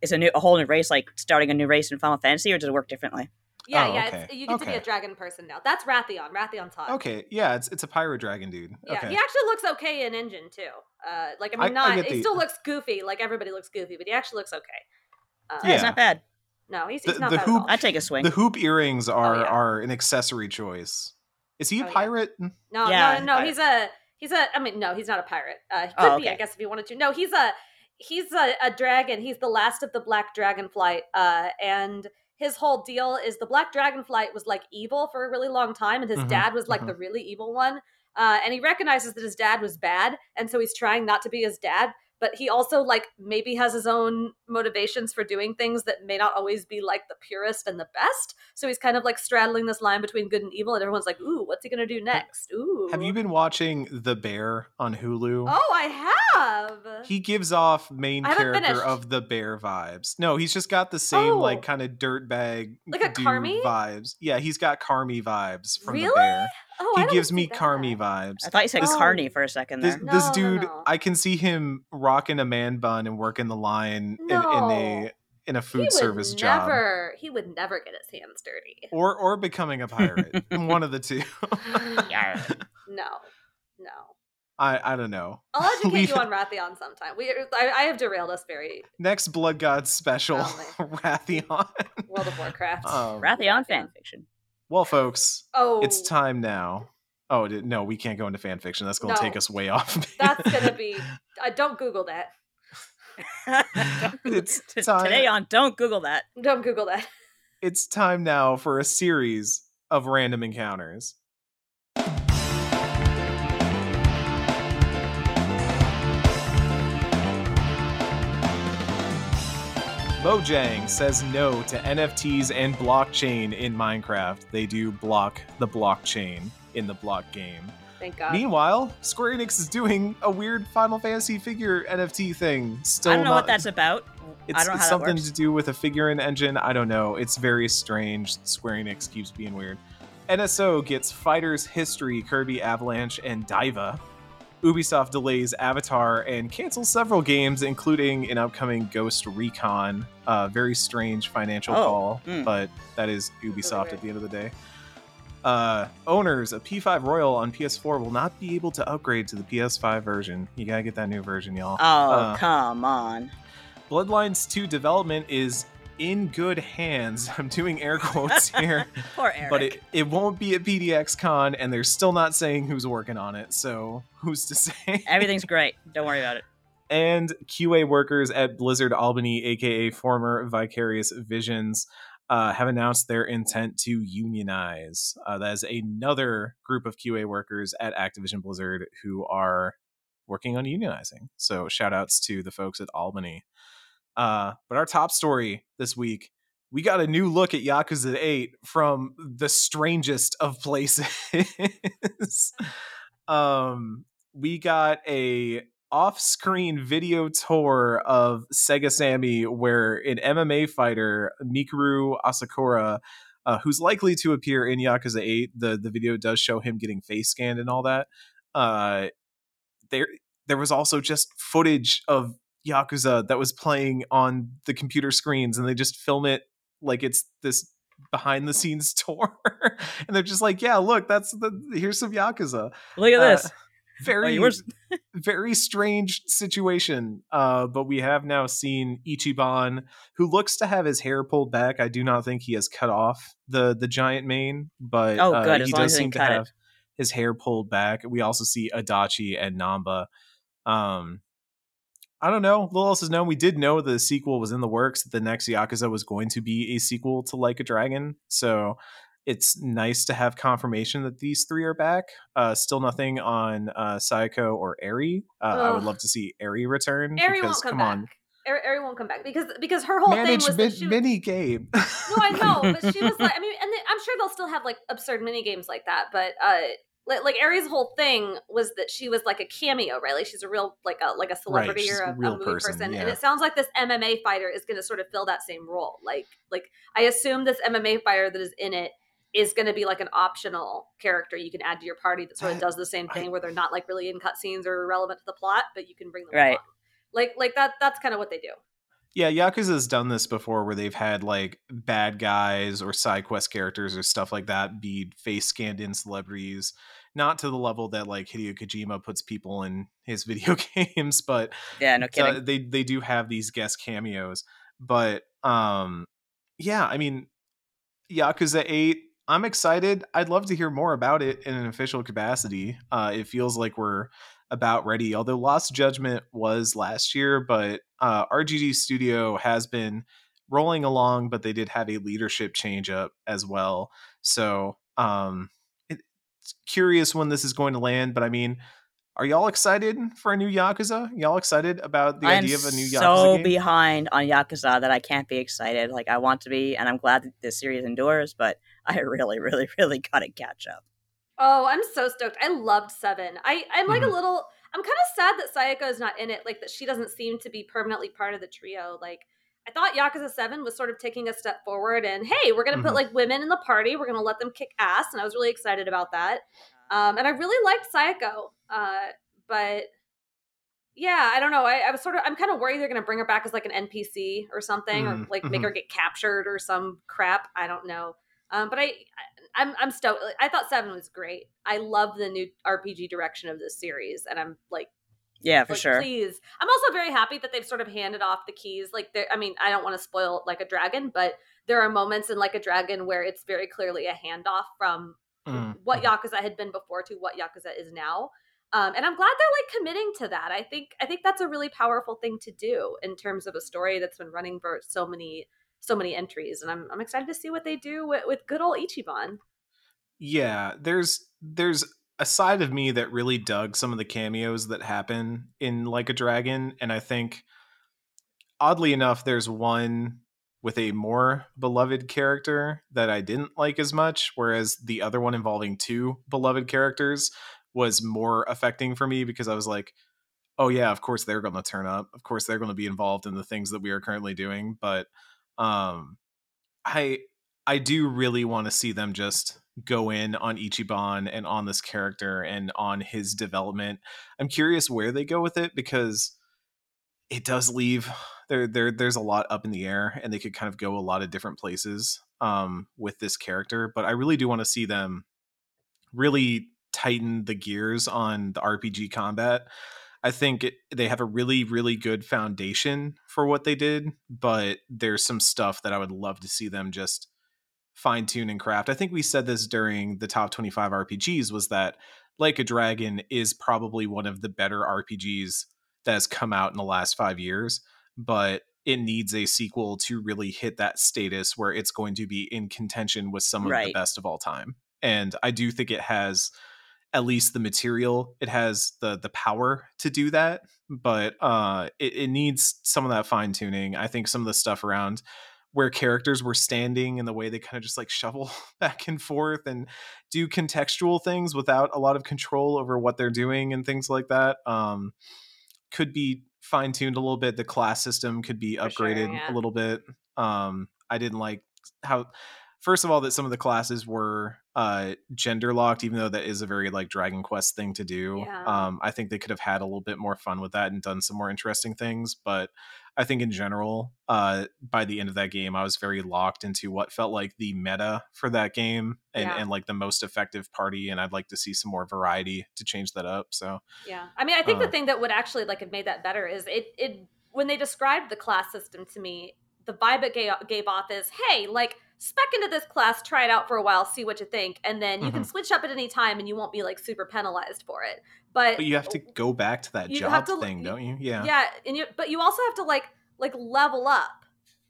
it's a new a whole new race, like starting a new race in Final Fantasy, or does it work differently? Yeah, oh, yeah. Okay. It's, you get okay. to be a dragon person now. That's Wrathion. Wrathion's hot. Okay, yeah, it's it's a pyro dragon dude. Yeah, okay. He actually looks okay in engine too. Uh, like, I mean, I, not, I the, he still looks goofy. Like, everybody looks goofy, but he actually looks okay. Uh, yeah, it's not bad. No, he's, the, he's not the bad hoop, at all. I take a swing. The hoop earrings are, oh, yeah. are an accessory choice. Is he a oh, pirate? Yeah. No, yeah. no, no, no. He's a, he's a, I mean, no, he's not a pirate. Uh, he could oh, okay. be, I guess, if he wanted to. No, he's a, he's a, a dragon. He's the last of the Black Dragonflight. Uh, and his whole deal is the Black Dragonflight was like evil for a really long time. And his mm-hmm. dad was like mm-hmm. the really evil one. Uh, and he recognizes that his dad was bad. And so he's trying not to be his dad. But he also like maybe has his own motivations for doing things that may not always be like the purest and the best. So he's kind of like straddling this line between good and evil, and everyone's like, ooh, what's he going to do next? Ooh. Have you been watching The Bear on Hulu? Oh, I have. He gives off main character finished. of The Bear vibes. No, he's just got the same oh. like kind of dirtbag like a Carmy vibes. Yeah, he's got Carmy vibes from really? The Bear. Oh, he gives me Carmy vibes. I thought you said oh. Carney for a second there. This, no, this dude, no, no. I can see him rocking a man bun and working the line no. in, in a in a food service job. Never, he would never get his hands dirty. Or or becoming a pirate. One of the two. yeah. No, no. I, I don't know. I'll educate we, you on Wrathion sometime. We I, I have derailed us very. Next Blood God special, Wrathion. World of Warcraft. Um, Wrathion fanfiction. Well, folks, oh. it's time now. Oh, no, we can't go into fan fiction. That's going to no. take us way off. That's going to be... Uh, don't Google that. It's time. Today on Don't Google That. Don't Google that. It's time now for a series of random encounters. Mojang says no to N F Ts and blockchain in Minecraft. They do block the blockchain in the block game. Thank God. Meanwhile, Square Enix is doing a weird Final Fantasy figure N F T thing. Still, I don't know not, what that's about. It's, I don't know it's how something that works. to do with a figurine engine. I don't know. It's very strange. Square Enix keeps being weird. N S O gets Fighters History, Kirby Avalanche, and Diva. Ubisoft delays Avatar and cancels several games, including an upcoming Ghost Recon. Uh, very strange financial oh, call, mm. but that is Ubisoft okay. at the end of the day. Uh, owners of P five Royal on P S four will not be able to upgrade to the P S five version. You gotta get that new version, y'all. Oh, uh, come on. Bloodlines two development is in good hands. I'm doing air quotes here. Poor Eric. But it, it won't be at P D X Con, and they're still not saying who's working on it, so who's to say? Everything's great. Don't worry about it. And Q A workers at Blizzard Albany, aka former Vicarious Visions, uh, have announced their intent to unionize. Uh, that is another group of Q A workers at Activision Blizzard who are working on unionizing. So shout outs to the folks at Albany. Uh, but our top story this week, we got a new look at Yakuza eight from the strangest of places. um, we got a off-screen video tour of Sega Sammy where an M M A fighter, Mikuru Asakura, uh, who's likely to appear in Yakuza eight, the, the video does show him getting face scanned and all that. Uh, there there was also just footage of Yakuza that was playing on the computer screens, and they just film it like it's this behind the scenes tour. And they're just like, yeah, look, that's the here's some Yakuza. Look at uh, this. Very, like, very strange situation. Uh, but we have now seen Ichiban, who looks to have his hair pulled back. I do not think he has cut off the, the giant mane, but oh, uh, he does seem to have it. His hair pulled back. We also see Adachi and Namba. Um, I don't know. Little else is known. We did know the sequel was in the works. The next Yakuza was going to be a sequel to Like a Dragon. So it's nice to have confirmation that these three are back. Uh, still nothing on uh, Saeko or Eri. Uh, I would love to see Eri return. Eri because, won't come, come back. On. Eri, Eri won't come back because because her whole Manage thing was... Min- mini game. No, I know. But she was like... I mean, and they, I'm sure they'll still have like absurd mini games like that. But... Uh, Like, like Eri's whole thing was that she was like a cameo, right? Like she's a real, like a like a celebrity right, or a, a movie person. person. Yeah. And it sounds like this M M A fighter is going to sort of fill that same role. Like, like I assume this M M A fighter that is in it is going to be like an optional character you can add to your party that sort of does the same thing, I, where they're not like really in cutscenes or relevant to the plot, but you can bring them right. along. Like, like that. That's kind of what they do. Yeah, Yakuza's done this before where they've had like bad guys or side quest characters or stuff like that be face scanned in celebrities, not to the level that like Hideo Kojima puts people in his video games, but yeah, no kidding. Uh, they they do have these guest cameos. But um, yeah, I mean, Yakuza eight, I'm excited. I'd love to hear more about it in an official capacity. Uh, it feels like we're about ready, although Lost Judgment was last year, but uh, R G G Studio has been rolling along, but they did have a leadership change up as well. So um, it's curious when this is going to land, but I mean, are y'all excited for a new Yakuza? Y'all excited about the I idea of a new Yakuza so game? Behind on Yakuza that I can't be excited. Like I want to be, and I'm glad that this series endures, but I really, really, really got to catch up. Oh, I'm so stoked. I loved seven. I, I'm like mm-hmm. a little, I'm kind of sad that Saeko's not in it, like that she doesn't seem to be permanently part of the trio. Like I thought Yakuza seven was sort of taking a step forward and hey, we're going to mm-hmm. put like women in the party. We're going to let them kick ass. And I was really excited about that. Um, and I really liked Saeko. Uh, but yeah, I don't know. I, I was sort of, I'm kind of worried they're going to bring her back as like an N P C or something mm-hmm. or like make her get captured or some crap. I don't know. Um, but I, I I'm I'm stoked. I thought Seven was great. I love the new R P G direction of this series, and I'm like, yeah, for like, sure. Please, I'm also very happy that they've sort of handed off the keys. Like, I mean, I don't want to spoil Like a Dragon, but there are moments in Like a Dragon where it's very clearly a handoff from mm. what Yakuza had been before to what Yakuza is now. Um, and I'm glad they're like committing to that. I think I think that's a really powerful thing to do in terms of a story that's been running for so many. so many entries, and I'm I'm excited to see what they do with, with good old Ichiban. Yeah, there's there's a side of me that really dug some of the cameos that happen in Like a Dragon, and I think, oddly enough, there's one with a more beloved character that I didn't like as much, whereas the other one involving two beloved characters was more affecting for me because I was like, oh yeah, of course they're going to turn up. Of course they're going to be involved in the things that we are currently doing, but um i i do really want to see them just go in on Ichiban and on this character and on his development. I'm curious where they go with it because it does leave there there there's a lot up in the air, and they could kind of go a lot of different places um with this character, but I really do want to see them really tighten the gears on the R P G combat. I think it, they have a really, really good foundation for what they did, but there's some stuff that I would love to see them just fine tune and craft. I think we said this during the top twenty-five R P Gs was that Like a Dragon is probably one of the better R P Gs that has come out in the last five years, but it needs a sequel to really hit that status where it's going to be in contention with some right. of the best of all time. And I do think it has at least the material, it has the the power to do that, but uh, it, it needs some of that fine tuning. I think some of the stuff around where characters were standing and the way they kind of just like shovel back and forth and do contextual things without a lot of control over what they're doing and things like that um, could be fine tuned a little bit. The class system could be upgraded For sure, yeah. a little bit. Um, I didn't like how first of all, that some of the classes were uh, gender locked, even though that is a very like Dragon Quest thing to do. Yeah. Um, I think they could have had a little bit more fun with that and done some more interesting things. But I think in general, uh, by the end of that game, I was very locked into what felt like the meta for that game and, yeah. and like the most effective party. And I'd like to see some more variety to change that up. So, yeah, I mean, I think uh, the thing that would actually like have made that better is it, it, when they described the class system to me, the vibe it gave, gave off is, hey, like spec into this class, try it out for a while, see what you think. And then you mm-hmm. can switch up at any time and you won't be like super penalized for it. But, but you have to go back to that job to, thing, you, don't you? Yeah. Yeah. And you, but you also have to like, like level up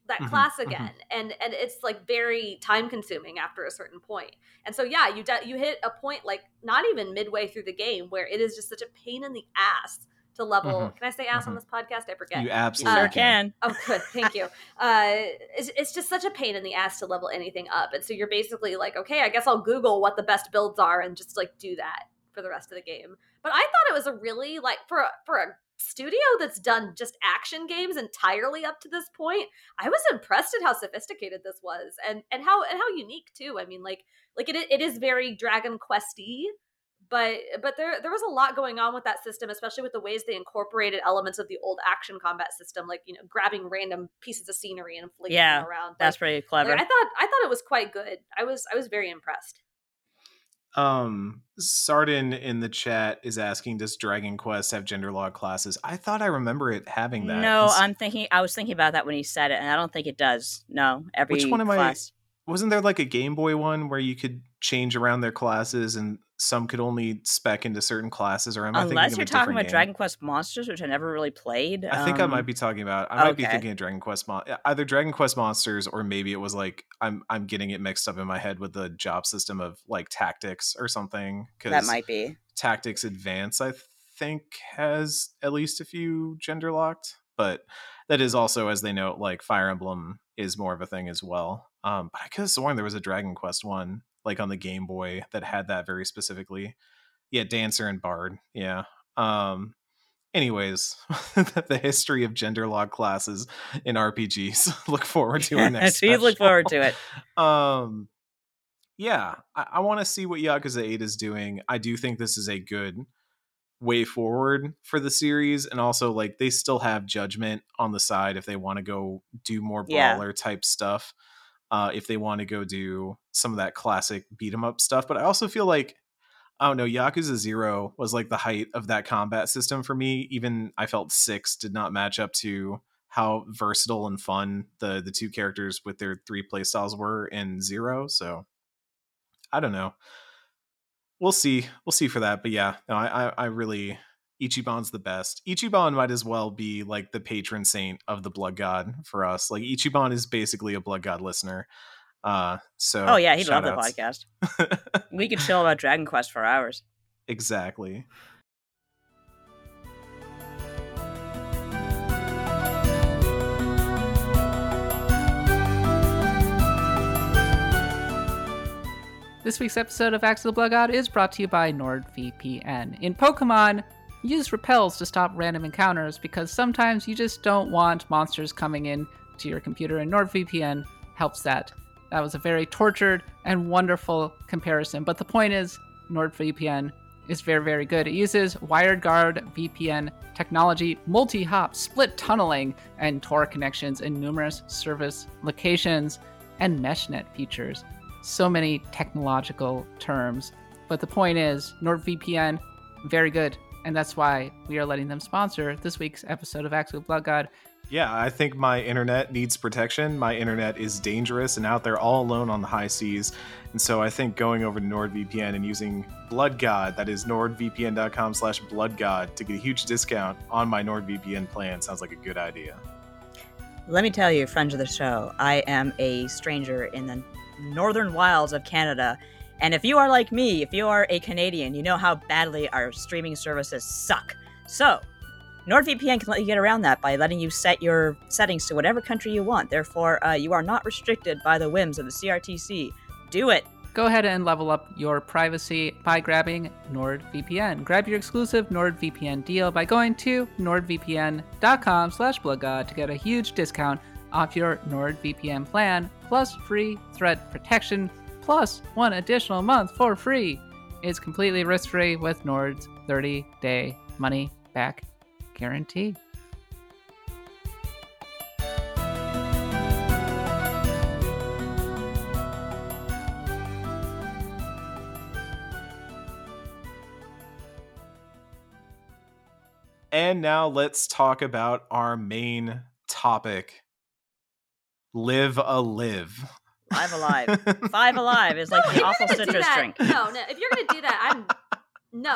that mm-hmm, class again. Mm-hmm. And, and it's like very time consuming after a certain point. And so, yeah, you, de- you hit a point, like not even midway through the game where it is just such a pain in the ass to level. Mm-hmm. Can I say ass mm-hmm. on this podcast? I forget. You absolutely uh, sure can. Oh, good. Thank you. Uh, it's, it's just such a pain in the ass to level anything up. And so you're basically like, okay, I guess I'll Google what the best builds are and just like do that for the rest of the game. But I thought it was a really, like, for a, for a studio that's done just action games entirely up to this point, I was impressed at how sophisticated this was and and how and how unique too. I mean, like like it it is very Dragon Quest-y, but but there there was a lot going on with that system, especially with the ways they incorporated elements of the old action combat system, like, you know, grabbing random pieces of scenery and flinging yeah, them around. Like, that's pretty clever. Like, I thought I thought it was quite good. I was I was very impressed. Um, Sardin in the chat is asking, does Dragon Quest have gender log classes? I thought I remember it having that. No, it's... I'm thinking, I was thinking about that when you said it, and I don't think it does. No, every Which one am class. I, wasn't there like a Game Boy one where you could change around their classes and some could only spec into certain classes? Or am Unless I thinking you're of a talking about game? Dragon Quest Monsters, which I never really played. I um, think I might be talking about, I might okay. be thinking of Dragon Quest, Mon- either Dragon Quest Monsters, or maybe it was like, I'm I'm getting it mixed up in my head with the job system of like Tactics or something. That might be. Tactics Advance, I think, has at least a few gender locked, but that is also, as they note, like Fire Emblem is more of a thing as well. Um, but I could have sworn there was a Dragon Quest one, like on the Game Boy, that had that very specifically. Yeah, Dancer and Bard. Yeah. Um, anyways, the history of gender log classes in R P Gs. Look forward to our next special. We look forward to it. Um, yeah, I, I want to see what Yakuza eight is doing. I do think this is a good way forward for the series, and also like they still have Judgment on the side if they want to go do more brawler yeah. type stuff. Uh, if they want to go do some of that classic beat 'em up stuff. But I also feel like, I don't know, Yakuza Zero was like the height of that combat system for me. Even I felt six did not match up to how versatile and fun the, the two characters with their three play styles were in Zero. So I don't know. We'll see. We'll see for that. But yeah, no, I, I, I really... Ichiban's the best. Ichiban might as well be like the patron saint of the Blood God for us. Like Ichiban is basically a Blood God listener. Uh, so oh yeah, he'd love the podcast. We could chill about Dragon Quest for hours. Exactly. This week's episode of Axe of the Blood God is brought to you by NordVPN. In Pokemon, use repels to stop random encounters because sometimes you just don't want monsters coming in to your computer, and NordVPN helps that. That was a very tortured and wonderful comparison, but the point is NordVPN is very, very good. It uses WireGuard V P N technology, multi-hop, split tunneling, and Tor connections in numerous service locations, and MeshNet features. So many technological terms, but the point is NordVPN, very good. And that's why we are letting them sponsor this week's episode of Axe of the Blood God. Yeah, I think my internet needs protection. My internet is dangerous and out there all alone on the high seas. And so I think going over to NordVPN and using Blood God, that is nordvpn.com slash Blood God, to get a huge discount on my NordVPN plan sounds like a good idea. Let me tell you, friends of the show, I am a stranger in the northern wilds of Canada. And if you are like me, if you are a Canadian, you know how badly our streaming services suck. So, NordVPN can let you get around that by letting you set your settings to whatever country you want. Therefore, uh, you are not restricted by the whims of the C R T C. Do it! Go ahead and level up your privacy by grabbing NordVPN. Grab your exclusive NordVPN deal by going to nordvpn.com slash bloodgod to get a huge discount Ocular NordVPN plan, plus free threat protection, plus one additional month for free. It's completely risk-free with Nord's thirty-day money-back guarantee. And now let's talk about our main topic. Live a live. Live alive. Live alive is like no, the awful citrus drink. No, no. If you're going to do that, I'm... No.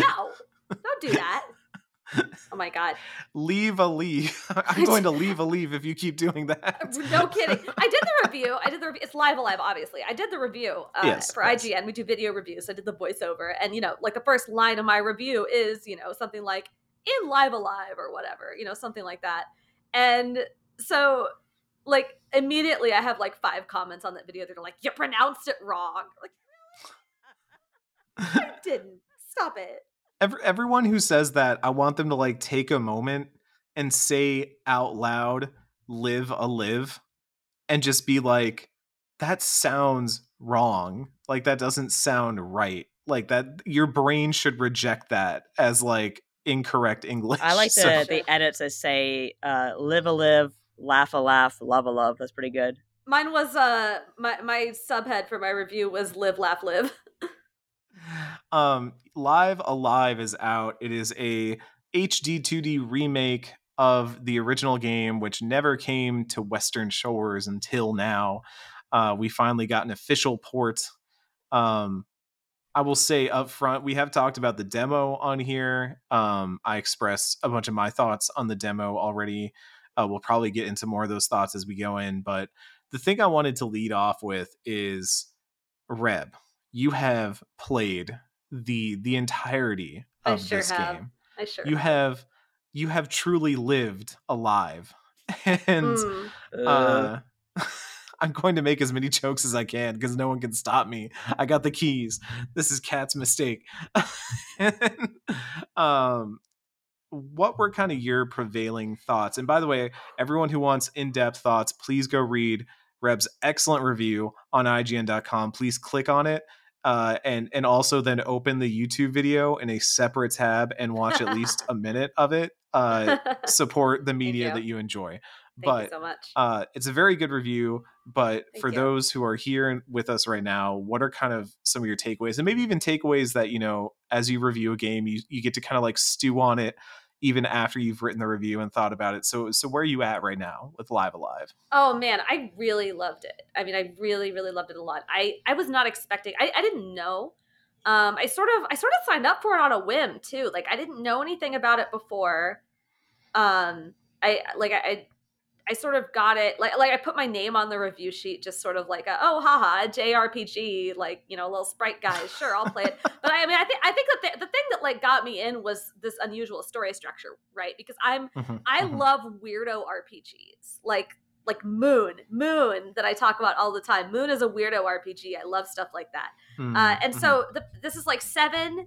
No. Don't do that. Oh my God. Leave a leave. I'm going to leave a leave if you keep doing that. No kidding. I did the review. I did the review. It's Live Alive, obviously. I did the review uh, yes, for yes. I G N. We do video reviews. So I did the voiceover. And, you know, like the first line of my review is, you know, something like in Live Alive or whatever, you know, something like that. And so, like, immediately I have like five comments on that video. They're like, you pronounced it wrong. Like, I didn't. Stop it. Every, everyone who says that, I want them to like take a moment and say out loud, live a live, and just be like, that sounds wrong. Like, that doesn't sound right. Like, that your brain should reject that as like incorrect English. I like the, so. the edits that say uh, live a live, laugh a laugh, love a love. That's pretty good. Mine was uh my, my subhead for my review was live, laugh, live. Um, Live Alive is out. It is a H D two D remake of the original game, which never came to Western shores until now. Uh, we finally got an official port. Um, I will say up front, we have talked about the demo on here. Um, I expressed a bunch of my thoughts on the demo already. Uh, we'll probably get into more of those thoughts as we go in. But the thing I wanted to lead off with is Reb. You have played the the entirety of I sure this have. game. I sure you have. have. You have truly lived alive, and mm. uh, I'm going to make as many jokes as I can because no one can stop me. I got the keys. This is Kat's mistake. and, um, what were kind of your prevailing thoughts? And by the way, everyone who wants in-depth thoughts, please go read Reb's excellent review on I G N dot com. Please click on it. Uh, and and also then open the YouTube video in a separate tab and watch at least a minute of it. Uh, support the media you. that you enjoy. Thank but, you so much. Uh, it's a very good review. But Thank for you. those who are here with us right now, what are kind of some of your takeaways? And maybe even takeaways that, you know, as you review a game, you, you get to kind of like stew on it even after you've written the review and thought about it. So so where are you at right now with Live Alive? Oh, man, I really loved it. I mean, I really, really loved it a lot. I, I was not expecting. I, I didn't know. Um, I sort of I sort of signed up for it on a whim, too. Like, I didn't know anything about it before. Um, I like I I sort of got it. Like, like I put my name on the review sheet, just sort of like, a, oh, haha, J R P G, like, you know, little sprite guys. Sure, I'll play it. But I, I mean, I think I think that the, the thing that like got me in was this unusual story structure, right? Because I'm mm-hmm, I mm-hmm. love weirdo R P Gs, like like Moon, Moon that I talk about all the time. Moon is a weirdo R P G. I love stuff like that. Mm-hmm. Uh, and so the, this is like seven.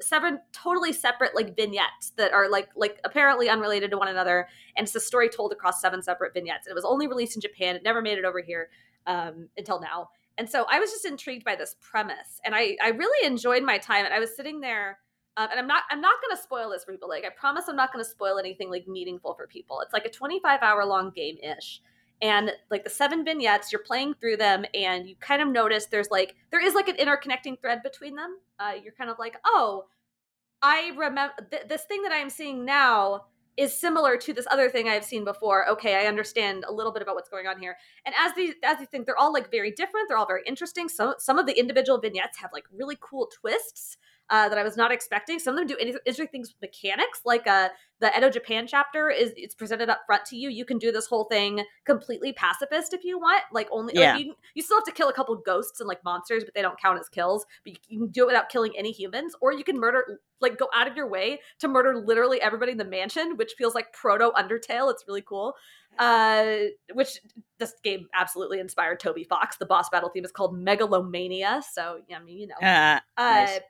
seven totally separate like vignettes that are like like apparently unrelated to one another, and it's a story told across seven separate vignettes. And it was only released in Japan. It never made it over here um until now. And so I was just intrigued by this premise, and I I really enjoyed my time. And I was sitting there um, and I'm not I'm not going to spoil this for people. Like, I promise I'm not going to spoil anything like meaningful for people. It's like a twenty-five hour long game ish. And like the seven vignettes, you're playing through them, and you kind of notice there's like, there is like an interconnecting thread between them. Uh, you're kind of like, oh, I remember th- this thing that I'm seeing now is similar to this other thing I've seen before. Okay, I understand a little bit about what's going on here. And as these, as you think, they're all like very different. They're all very interesting. So some of the individual vignettes have like really cool twists uh, that I was not expecting. Some of them do interesting things with mechanics, like uh, the Edo Japan chapter is it's presented up front to you. You can do this whole thing completely pacifist if you want. Like only yeah. like you, you still have to kill a couple ghosts and like monsters, but they don't count as kills. But you, you can do it without killing any humans, or you can murder, like go out of your way to murder literally everybody in the mansion, which feels like proto Undertale. It's really cool. Uh, which this game absolutely inspired Toby Fox. The boss battle theme is called Megalomania. So yeah, I mean, you know. Uh, uh, nice.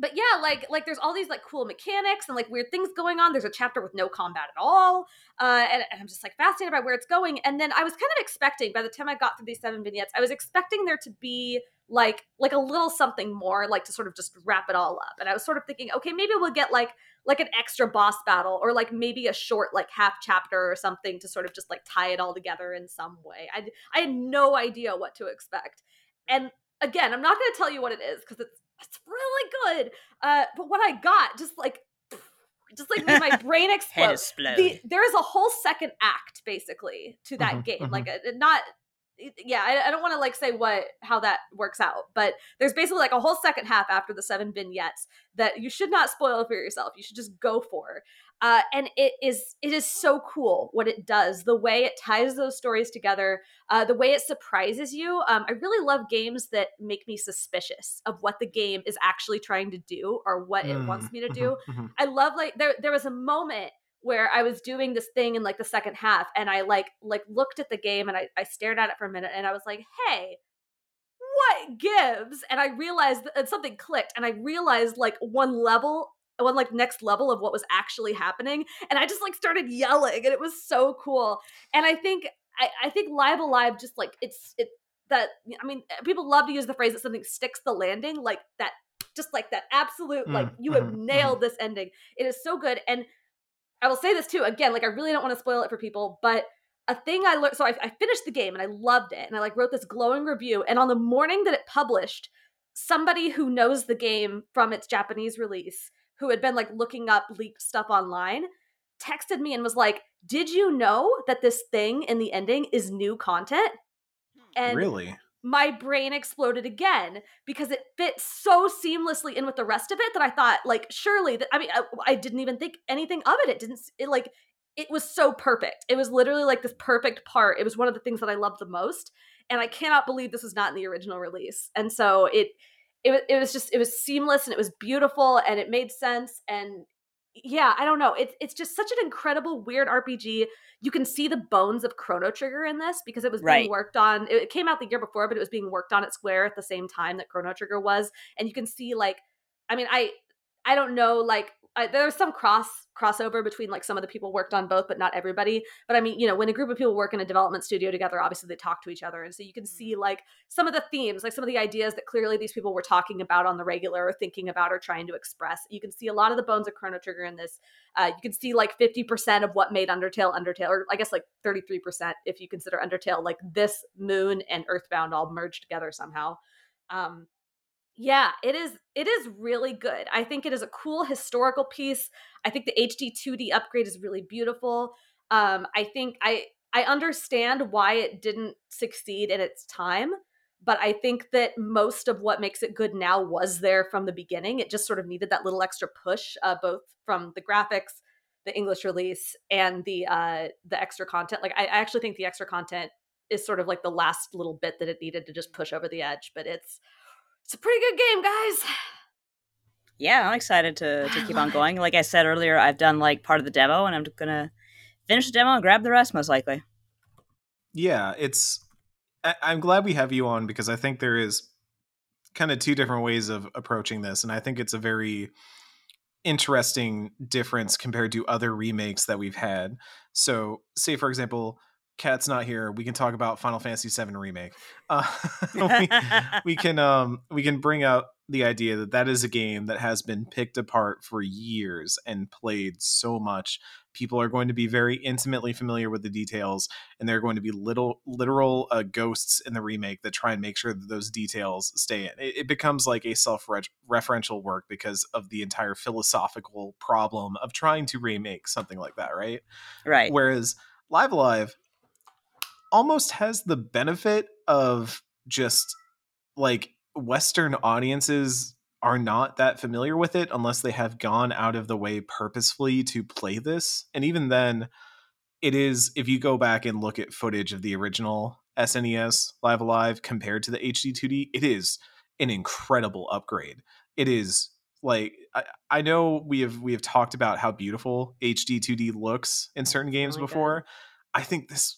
but yeah, like, like there's all these like cool mechanics and like weird things going on. There's a chapter with no combat at all. Uh, and, and I'm just like fascinated by where it's going. And then I was kind of expecting, by the time I got through these seven vignettes, I was expecting there to be like, like a little something more, like to sort of just wrap it all up. And I was sort of thinking, okay, maybe we'll get like, like an extra boss battle, or like maybe a short, like half chapter or something to sort of just like tie it all together in some way. I, I had no idea what to expect. And again, I'm not going to tell you what it is, because it's, it's really good. Uh, but what I got just like, just like made my brain explode. Head explode. The, there is a whole second act basically to that mm-hmm, game. Mm-hmm. Like a, not, yeah, I, I don't want to like say what, how that works out, but there's basically like a whole second half after the seven vignettes that you should not spoil for yourself. You should just go for. Uh, and it is, it is so cool what it does, the way it ties those stories together, uh, the way it surprises you. Um, I really love games that make me suspicious of what the game is actually trying to do or what it mm. wants me to do. I love, like, there, there was a moment where I was doing this thing in like the second half, and I like, like looked at the game and I, I stared at it for a minute, and I was like, hey, what gives? And I realized that something clicked, and I realized like one level one like next level of what was actually happening. And I just like started yelling, and it was so cool. And I think, I, I think Live A Live just like, it's, it, that, I mean, people love to use the phrase that something sticks the landing, like that, just like that absolute, mm, like you mm, have nailed mm. this ending. It is so good. And I will say this too, again, like I really don't want to spoil it for people, but a thing I learned, so I, I finished the game and I loved it. And I like wrote this glowing review, and on the morning that it published, somebody who knows the game from its Japanese release, who had been like looking up leaked stuff online, texted me and was like, did you know that this thing in the ending is new content? And really? My brain exploded again, because it fits so seamlessly in with the rest of it that I thought, like, surely that, I mean, I, I didn't even think anything of it. It didn't, it like, it was so perfect. It was literally like this perfect part. It was one of the things that I loved the most. And I cannot believe this was not in the original release. And so it, It it was just, it was seamless, and it was beautiful, and it made sense. And yeah, I don't know. It's it's just such an incredible, weird R P G. You can see the bones of Chrono Trigger in this, because it was right. being worked on. It came out the year before, but it was being worked on at Square at the same time that Chrono Trigger was. And you can see, like, I mean, I I don't know, like, I, there's some cross crossover between like some of the people worked on both, but not everybody. But I mean, you know, when a group of people work in a development studio together, obviously they talk to each other. And so you can see like some of the themes, like some of the ideas that clearly these people were talking about on the regular or thinking about or trying to express. You can see a lot of the bones of Chrono Trigger in this. Uh, you can see like fifty percent of what made Undertale Undertale, or I guess like thirty-three percent if you consider Undertale, like this, Moon, and Earthbound all merged together somehow. Um, Yeah, it is it is really good. I think it is a cool historical piece. I think the H D two D upgrade is really beautiful. Um, I think I I understand why it didn't succeed in its time, but I think that most of what makes it good now was there from the beginning. It just sort of needed that little extra push, uh, both from the graphics, the English release, and the uh, the extra content. Like I, I actually think the extra content is sort of like the last little bit that it needed to just push over the edge, but it's It's a pretty good game, guys. Yeah, I'm excited to, to keep on going. It. Like I said earlier, I've done like part of the demo, and I'm going to finish the demo and grab the rest, most likely. Yeah, it's. I- I'm glad we have you on, because I think there is kind of two different ways of approaching this, and I think it's a very interesting difference compared to other remakes that we've had. So, say for example, Kat's not here, we can talk about Final Fantasy seven Remake. Uh, we, we can um, we can bring out the idea that that is a game that has been picked apart for years and played so much. People are going to be very intimately familiar with the details, and there are going to be little literal uh, ghosts in the remake that try and make sure that those details stay in. It, it becomes like a self-referential work because of the entire philosophical problem of trying to remake something like that, right? Right. Whereas Live A Live almost has the benefit of just like Western audiences are not that familiar with it unless they have gone out of the way purposefully to play this. And even then, it is, if you go back and look at footage of the original S N E S Live A Live compared to the H D two D, it is an incredible upgrade. It is like, I, I know we have, we have talked about how beautiful H D two D looks in certain games oh before. God. I think this,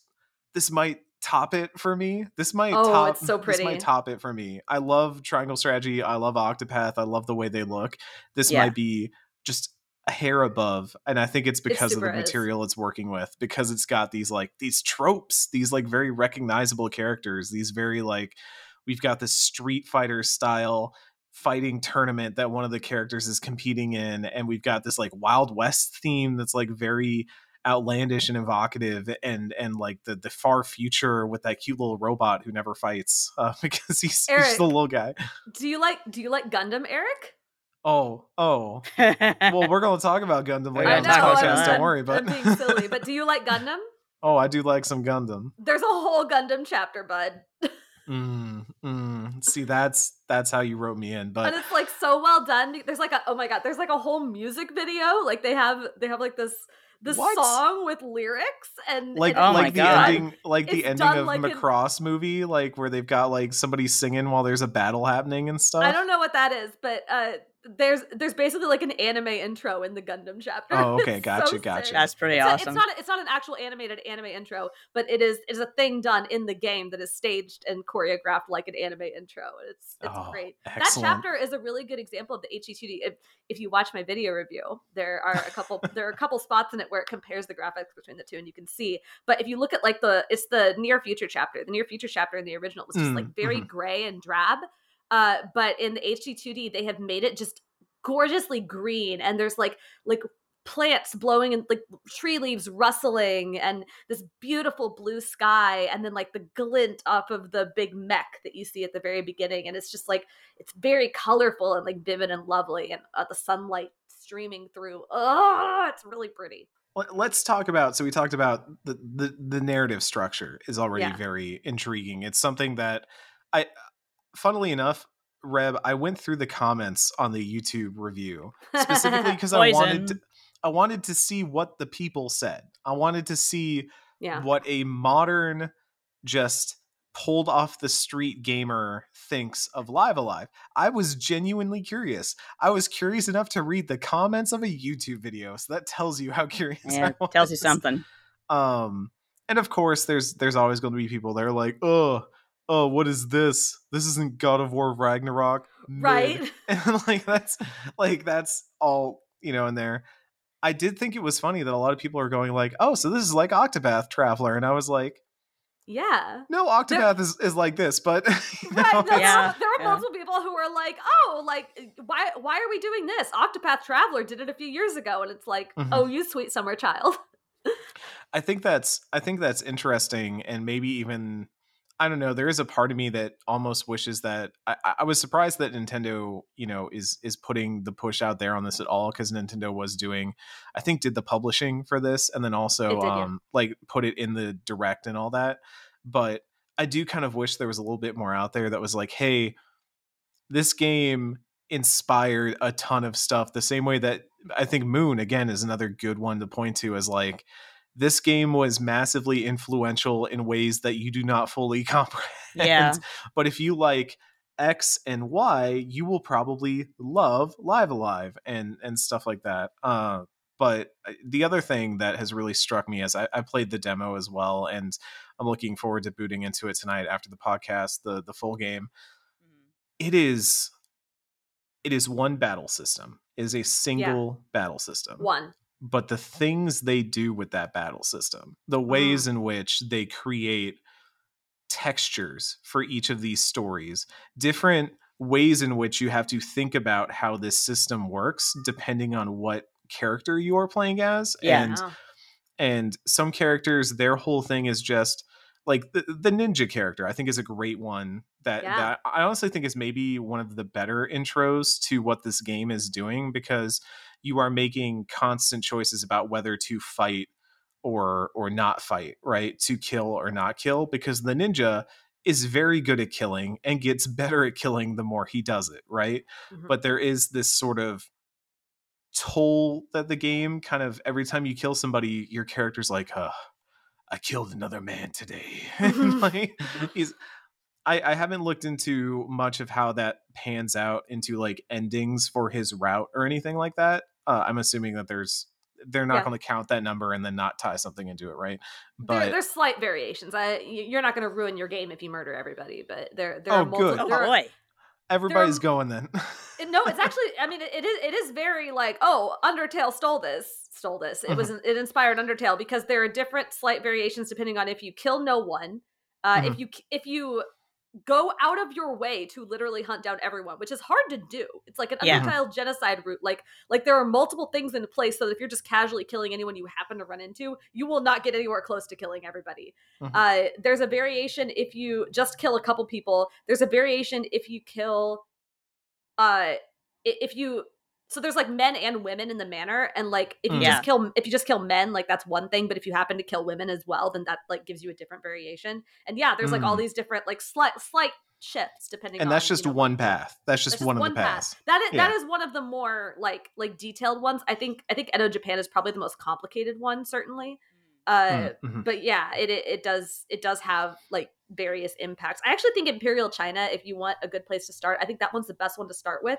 This might top it for me. This might oh, top it's so pretty. This might top it for me. I love Triangle Strategy. I love Octopath. I love the way they look. This yeah. might be just a hair above, and I think it's because it's of the material it's working with, because it's got these like these tropes, these like very recognizable characters, these very like we've got this Street Fighter style fighting tournament that one of the characters is competing in, and we've got this like Wild West theme that's like very outlandish and evocative, and and like the the far future with that cute little robot who never fights uh, because he's, Eric, he's the little guy. Do you like do you like Gundam, Eric? Oh, oh. Well, we're going to talk about Gundam later on this podcast. Don't worry, but I'm being silly. But do you like Gundam? Oh, I do like some Gundam. There's a whole Gundam chapter, bud. Mm, mm. See, that's that's how you wrote me in, but and it's like so well done. There's like a oh my god, there's like a whole music video. Like they have they have like this this what? song with lyrics and like and oh like my the god. ending like it's the ending of like Macross an... movie, like where they've got like somebody singing while there's a battle happening and stuff. I don't know what that is, but uh, there's there's basically like an anime intro in the Gundam chapter. Oh, okay, gotcha, so gotcha. Sick. That's pretty it's awesome. A, it's not a, it's not an actual animated anime intro, but it is it's a thing done in the game that is staged and choreographed like an anime intro. It's it's oh, great. Excellent. That chapter is a really good example of the H E two D. If, if you watch my video review, there are a couple there are a couple spots in it where it compares the graphics between the two, and you can see. But if you look at like the it's the near future chapter. The near future chapter in the original was just mm, like very mm-hmm. gray and drab. Uh, but in the H D two D, they have made it just gorgeously green, and there's like like plants blowing and like tree leaves rustling, and this beautiful blue sky, and then like the glint off of the big mech that you see at the very beginning, and it's just like it's very colorful and like vivid and lovely, and uh, the sunlight streaming through. Oh, it's really pretty. Let's talk about, so we talked about the the, the narrative structure is already yeah. very intriguing. It's something that I. Funnily enough, Reb, I went through the comments on the YouTube review specifically because I wanted to, I wanted to see what the people said. I wanted to see yeah. what a modern, just pulled off the street gamer thinks of Live A Live. I was genuinely curious. I was curious enough to read the comments of a YouTube video. So that tells you how curious yeah, I was. Tells you something. Um, and of course, there's there's always going to be people that are like, oh. oh, what is this? This isn't God of War Ragnarok. Nerd. Right. And like, that's like, that's all, you know, in there. I did think it was funny that a lot of people are going like, oh, so this is like Octopath Traveler. And I was like, yeah, no, Octopath there, is, is like this, but you know, right, no, yeah, there are multiple yeah. people who are like, oh, like, why, why are we doing this? Octopath Traveler did it a few years ago. And it's like, mm-hmm. oh, you sweet summer child. I think that's, I think that's interesting. And maybe even, I don't know. There is a part of me that almost wishes that I, I was surprised that Nintendo, you know, is is putting the push out there on this at all, because Nintendo was doing, I think, did the publishing for this, and then also did, um, yeah. like put it in the direct and all that. But I do kind of wish there was a little bit more out there that was like, hey, this game inspired a ton of stuff. The same way that I think Moon, again, is another good one to point to as like, this game was massively influential in ways that you do not fully comprehend. Yeah. But if you like X and Y, you will probably love Live A Live and, and stuff like that. Uh, but the other thing that has really struck me is I, I played the demo as well, and I'm looking forward to booting into it tonight after the podcast, the, the full game. Mm. It is, it is one battle system. It is a single yeah. battle system. One. But the things they do with that battle system, the ways in which they create textures for each of these stories, different ways in which you have to think about how this system works depending on what character you are playing as. Yeah. And, and some characters, their whole thing is just like the, the ninja character, I think, is a great one that, yeah. that I honestly think is maybe one of the better intros to what this game is doing, because you are making constant choices about whether to fight or or not fight, right? To kill or not kill, because the ninja is very good at killing and gets better at killing the more he does it, right? Mm-hmm. But there is this sort of toll that the game kind of, every time you kill somebody, your character's like, huh, I killed another man today. And like, he's... I, I haven't looked into much of how that pans out into like endings for his route or anything like that. Uh, I'm assuming that there's they're not yeah. going to count that number and then not tie something into it, right? But there, there's slight variations. I, you're not going to ruin your game if you murder everybody, but there there oh, are multiple. Oh, there boy. Are, Everybody's are, going then. No, it's actually, I mean, it is it is very like, oh, Undertale stole this, stole this. It mm-hmm. was it inspired Undertale because there are different slight variations depending on if you kill no one, uh, mm-hmm. if you if you go out of your way to literally hunt down everyone, which is hard to do. It's like an yeah. Undertale genocide route. Like like there are multiple things in place so that if you're just casually killing anyone you happen to run into, you will not get anywhere close to killing everybody. Mm-hmm. Uh, there's a variation if you just kill a couple people. There's a variation if you kill uh if you so there's like men and women in the manor, and like if you yeah. just kill if you just kill men, like that's one thing, but if you happen to kill women as well, then that like gives you a different variation. And yeah, there's mm. like all these different like slight slight shifts depending and on, that's just you know, one path. That's just that's one just of one the paths. Path. That is yeah. that is one of the more like like detailed ones. I think I think Edo Japan is probably the most complicated one, certainly. Uh mm-hmm. but yeah, it, it it does it does have like various impacts. I actually think Imperial China, if you want a good place to start, I think that one's the best one to start with,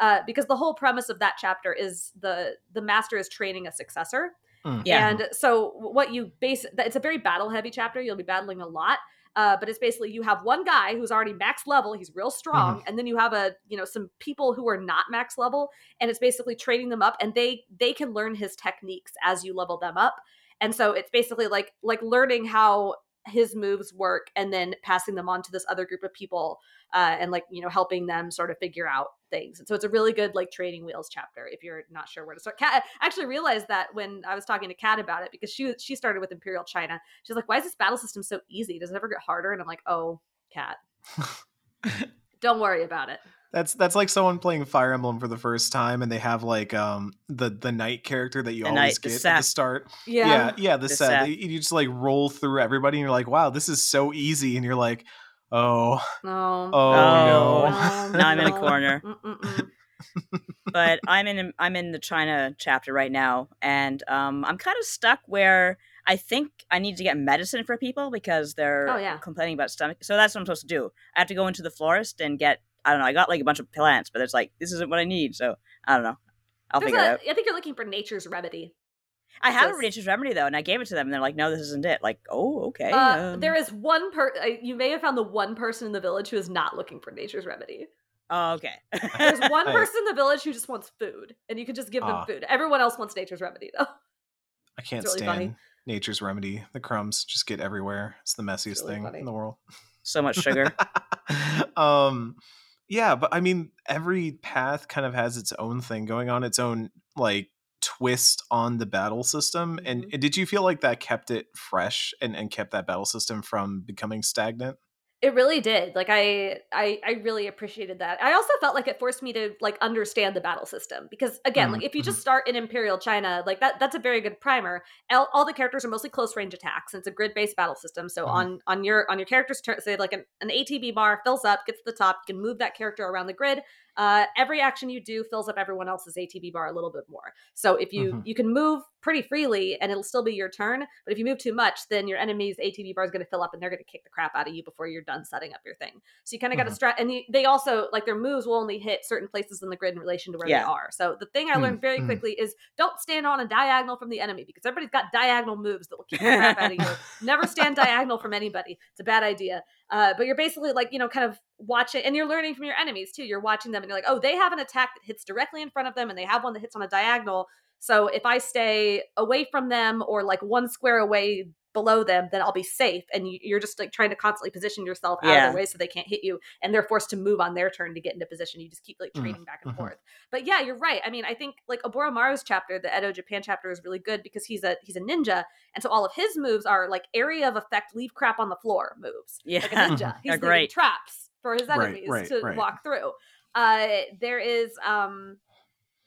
uh, because the whole premise of that chapter is the the master is training a successor. Mm. Yeah. And so what you base it's a very battle heavy chapter. You'll be battling a lot. Uh, but it's basically you have one guy who's already max level. He's real strong. Mm-hmm. And then you have a, you know, some people who are not max level, and it's basically training them up, and they they can learn his techniques as you level them up. And so it's basically like like learning how his moves work and then passing them on to this other group of people, uh, and like, you know, helping them sort of figure out things. And so it's a really good like training wheels chapter if you're not sure where to start. Kat, I actually realized that when I was talking to Kat about it, because she she started with Imperial China. She's like, why is this battle system so easy? Does it ever get harder? And I'm like, oh, Kat, don't worry about it. That's that's like someone playing Fire Emblem for the first time, and they have like um the, the knight character that you the always knight, get the at the start. Yeah, yeah, yeah the, the set. set. You just like roll through everybody, and you're like, wow, this is so easy. And you're like, oh, no. oh, oh, no. Now I'm in a corner. But I'm in I'm in the China chapter right now, and um I'm kind of stuck where I think I need to get medicine for people because they're oh, yeah. complaining about stomach. So that's what I'm supposed to do. I have to go into the florist and get. I don't know. I got like a bunch of plants, but it's like, this isn't what I need. So I don't know. I'll There's figure a, it out. I think you're looking for Nature's Remedy. I have a Nature's Remedy though, and I gave it to them, and they're like, no, this isn't it. Like, oh, okay. Uh, um. There is one person, you may have found the one person in the village who is not looking for Nature's Remedy. Oh, okay. There's one person in the village who just wants food, and you can just give them uh, food. Everyone else wants Nature's Remedy though. I can't really stand funny. Nature's Remedy. The crumbs just get everywhere. It's the messiest it's really thing funny. In the world. So much sugar. um, Yeah, but I mean, every path kind of has its own thing going on, its own like twist on the battle system. And, and did you feel like that kept it fresh and, and kept that battle system from becoming stagnant? It really did. Like I, I, I really appreciated that. I also felt like it forced me to like understand the battle system because again, mm-hmm. like if you just start in Imperial China, like that, that's a very good primer. All, all the characters are mostly close range attacks. And it's a grid based battle system. So mm-hmm. on, on your, on your character's turn, say like an, an A T B bar fills up, gets to the top, you can move that character around the grid. Uh, every action you do fills up everyone else's A T B bar a little bit more. So if you, mm-hmm. you can move pretty freely and it'll still be your turn, but if you move too much, then your enemy's A T B bar is going to fill up and they're going to kick the crap out of you before you're done setting up your thing. So you kind of mm-hmm. got to strat, and you, they also, like their moves will only hit certain places in the grid in relation to where yeah. they are. So the thing I learned very mm-hmm. quickly is don't stand on a diagonal from the enemy because everybody's got diagonal moves that will kick the crap out of you. Never stand diagonal from anybody. It's a bad idea. Uh, but you're basically like, you know, kind of watching, and you're learning from your enemies too. You're watching them and you're like, oh, they have an attack that hits directly in front of them and they have one that hits on a diagonal. So if I stay away from them or like one square away below them, then I'll be safe. And you're just like trying to constantly position yourself out yeah. of their way so they can't hit you. And they're forced to move on their turn to get into position. You just keep like trading mm-hmm. back and forth. But yeah, you're right. I mean, I think like Oboromaru's chapter, the Edo Japan chapter is really good because he's a he's a ninja. And so all of his moves are like area of effect, leave crap on the floor moves. Yeah. Like a ninja. He's leaving traps for his enemies right, right, to right. walk through. Uh, there is, um,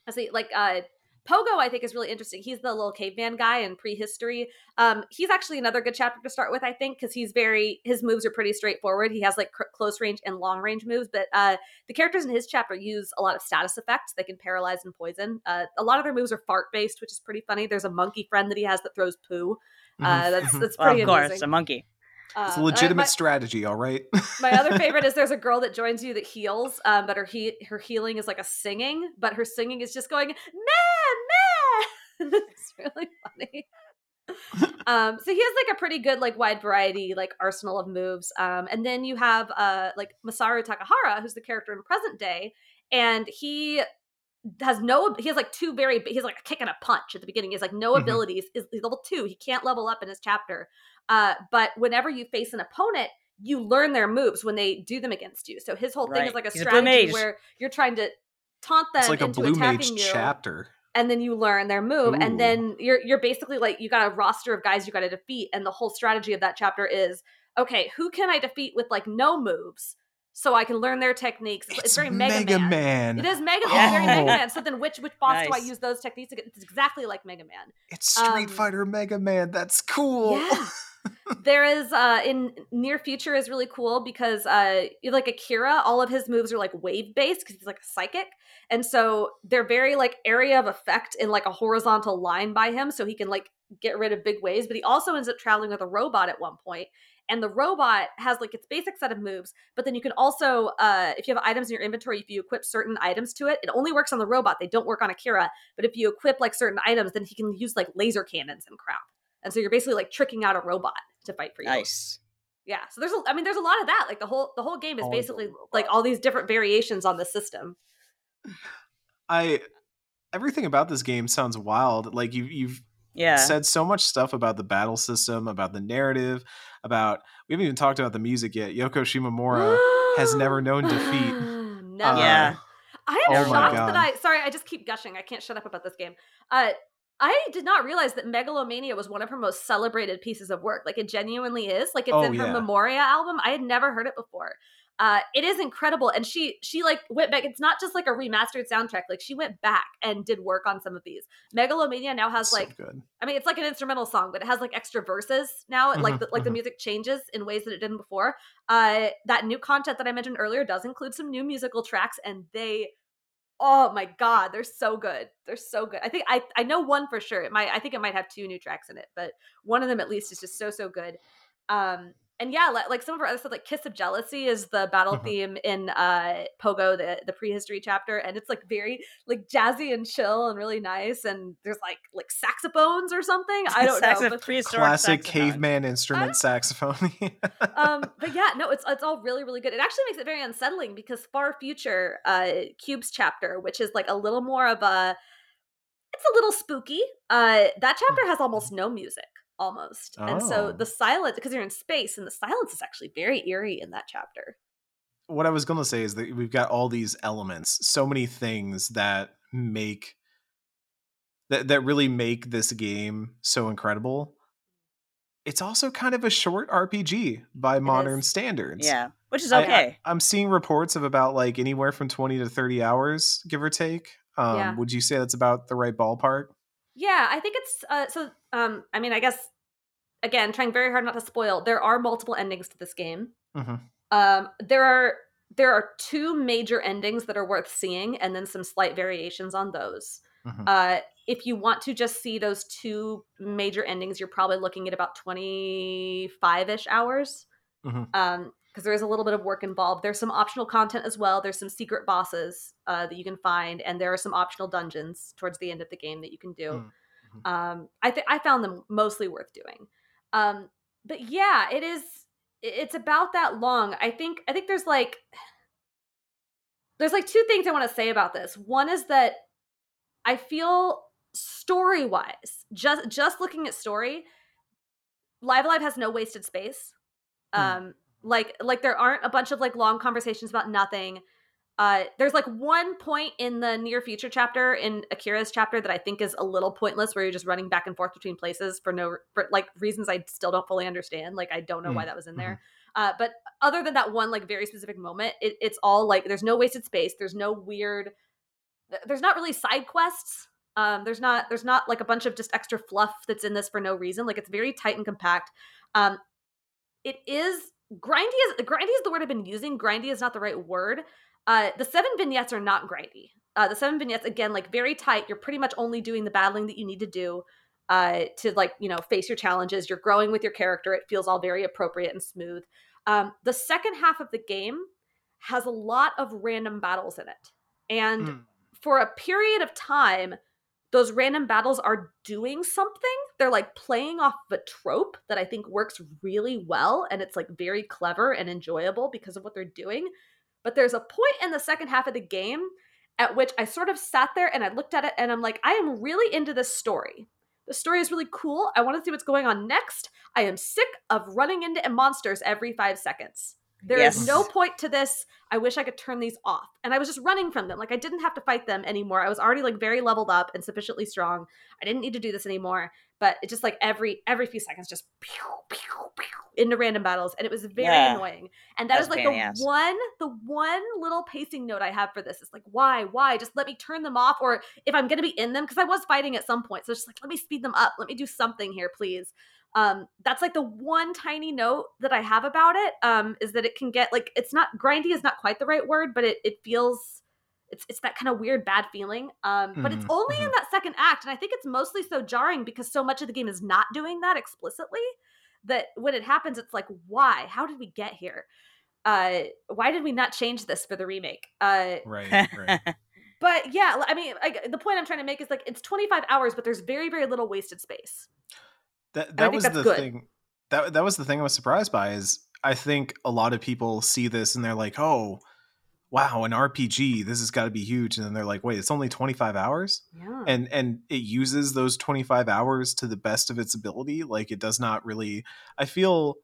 I see, like, uh, Pogo, I think, is really interesting. He's the little caveman guy in prehistory. Um, he's actually another good chapter to start with, I think, because he's very, his moves are pretty straightforward. He has like cr- close range and long range moves, but uh, the characters in his chapter use a lot of status effects. They can paralyze and poison. Uh, a lot of their moves are fart based, which is pretty funny. There's a monkey friend that he has that throws poo. Uh, that's that's pretty well, of amazing. Course, a monkey. It's a legitimate uh, my, strategy, all right? My other favorite is there's a girl that joins you that heals, um, but her he- her healing is like a singing, but her singing is just going, meh, meh. It's really funny. Um, so he has like a pretty good, like wide variety, like arsenal of moves. Um, and then you have uh, like Masaru Takahara, who's the character in present day, and he has no, he has like two very, he's like a kick and a punch at the beginning. He has like no mm-hmm. abilities. He's level two. He can't level up in his chapter. Uh, but whenever you face an opponent, you learn their moves when they do them against you. So his whole thing right. is like a he's strategy a where you're trying to taunt them. It's like into a blue mage you. chapter. And then you learn their move, Ooh. and then you're you're basically like, you got a roster of guys you got to defeat, and the whole strategy of that chapter is, okay, who can I defeat with like no moves, so I can learn their techniques. It's, it's very Mega, Mega Man. Man. It is Mega Man. Oh. Very Mega Man. So then, which which boss nice. do I use those techniques against? It's exactly like Mega Man. It's Street um, Fighter Mega Man. That's cool. Yeah. There is uh, in near future is really cool because uh, like Akira, all of his moves are like wave based because he's like a psychic, and so they're very like area of effect in like a horizontal line by him, so he can like get rid of big waves. But he also ends up traveling with a robot at one point, and the robot has like its basic set of moves. But then you can also, uh, if you have items in your inventory, if you equip certain items to it, it only works on the robot. They don't work on Akira. But if you equip like certain items, then he can use like laser cannons and crap. And so you're basically like tricking out a robot to fight for you. Nice. Yeah. So there's, a, I mean, there's a lot of that. Like the whole, the whole game is all basically like all these different variations on the system. I, everything about this game sounds wild. Like you, you've yeah. said so much stuff about the battle system, about the narrative, about, we haven't even talked about the music yet. Yoko Shimomura has never known defeat. No. Uh, yeah. I am oh shocked that I, sorry, I just keep gushing. I can't shut up about this game. Uh, I did not realize that Megalomania was one of her most celebrated pieces of work. Like, it genuinely is. Like, it's oh, in her yeah. Memoria album. I had never heard it before. Uh, it is incredible. And she, she like, went back. It's not just, like, a remastered soundtrack. Like, she went back and did work on some of these. Megalomania now has, so like... good. I mean, it's like an instrumental song, but it has, like, extra verses now. Mm-hmm, like, the, like mm-hmm. the music changes in ways that it didn't before. Uh, that new content that I mentioned earlier does include some new musical tracks, and they... Oh my God, they're so good. They're so good. I think I, I know one for sure. It might I think it might have two new tracks in it, but one of them at least is just so, so good. Um, and yeah, like, like some of our other stuff, like Kiss of Jealousy is the battle uh-huh. theme in uh, Pogo, the, the prehistory chapter. And it's like very like jazzy and chill and really nice. And there's like like saxophones or something. I don't Saxo- know. Classic saxophone. Caveman instrument saxophone. um, but yeah, no, it's it's all really, really good. It actually makes it very unsettling because Far Future, uh, Cube's chapter, which is like a little more of a, it's a little spooky. Uh, that chapter has almost no music. Almost. Oh. And so the silence, because you're in space, and the silence is actually very eerie in that chapter. What I was going to say is that we've got all these elements, so many things that make, that, that really make this game so incredible. It's also kind of a short R P G by it modern is. standards. Yeah, which is okay. I, I, I'm seeing reports of about like anywhere from twenty to thirty hours, give or take. Um, yeah. Would you say that's about the right ballpark? Yeah, I think it's, uh, so, um, I mean, I guess, again, trying very hard not to spoil, there are multiple endings to this game. Mm-hmm. Um, there are there are two major endings that are worth seeing, and then some slight variations on those. Mm-hmm. Uh, if you want to just see those two major endings, you're probably looking at about twenty-five-ish hours, mm-hmm. um, because there is a little bit of work involved. There's some optional content as well. There's some secret bosses uh, that you can find, and there are some optional dungeons towards the end of the game that you can do. Mm-hmm. Um, I th- I found them mostly worth doing. Um, but yeah, it is. It's about that long. I think. I think there's like there's like two things I want to say about this. One is that I feel story-wise, just just looking at story, Live A Live has no wasted space. Mm. Um, Like, like there aren't a bunch of like long conversations about nothing. Uh, there's like one point in the near future chapter in Akira's chapter that I think is a little pointless, where you're just running back and forth between places for no for like reasons I still don't fully understand. Like, I don't know why that was in there. Uh, but other than that one like very specific moment, it, it's all like there's no wasted space. There's no weird. There's not really side quests. Um, there's not there's not like a bunch of just extra fluff that's in this for no reason. Like, it's very tight and compact. Um, it is. Grindy is grindy is the word I've been using. Grindy is not the right word. Uh, the seven vignettes are not grindy. Uh, the seven vignettes, again, like very tight. You're pretty much only doing the battling that you need to do uh, to like, you know, face your challenges. You're growing with your character. It feels all very appropriate and smooth. Um, the second half of the game has a lot of random battles in it. And mm. for a period of time, those random battles are doing something. They're like playing off the trope that I think works really well, and it's like very clever and enjoyable because of what they're doing. But there's a point in the second half of the game at which I sort of sat there and I looked at it and I'm like, I am really into this story. The story is really cool. I want to see what's going on next. I am sick of running into monsters every five seconds. There yes. is no point to this. I wish I could turn these off. And I was just running from them. Like, I didn't have to fight them anymore. I was already like very leveled up and sufficiently strong. I didn't need to do this anymore. But it just like every every few seconds, just pew, pew, pew, into random battles. And it was very yeah. annoying. And that is like the ass. one, the one little pacing note I have for this. It's like, why, why? Just let me turn them off. Or if I'm going to be in them, because I was fighting at some point. So it's just like, let me speed them up. Let me do something here, please. Um, that's like the one tiny note that I have about it, um, is that it can get like, it's not grindy is not quite the right word, but it, it feels it's, it's that kind of weird, bad feeling. Um, mm-hmm. But it's only mm-hmm. in that second act. And I think it's mostly so jarring because so much of the game is not doing that explicitly that when it happens, it's like, why, how did we get here? Uh, why did we not change this for the remake? Uh, right, right. But yeah, I mean, I, the point I'm trying to make is like, it's twenty-five hours, but there's very, very little wasted space. That that was the good. thing. That that was the thing I was surprised by. Is I think a lot of people see this and they're like, "Oh, wow, an R P G. This has got to be huge." And then they're like, "Wait, it's only twenty-five hours." Yeah. And and it uses those twenty-five hours to the best of its ability. Like it does not really. I feel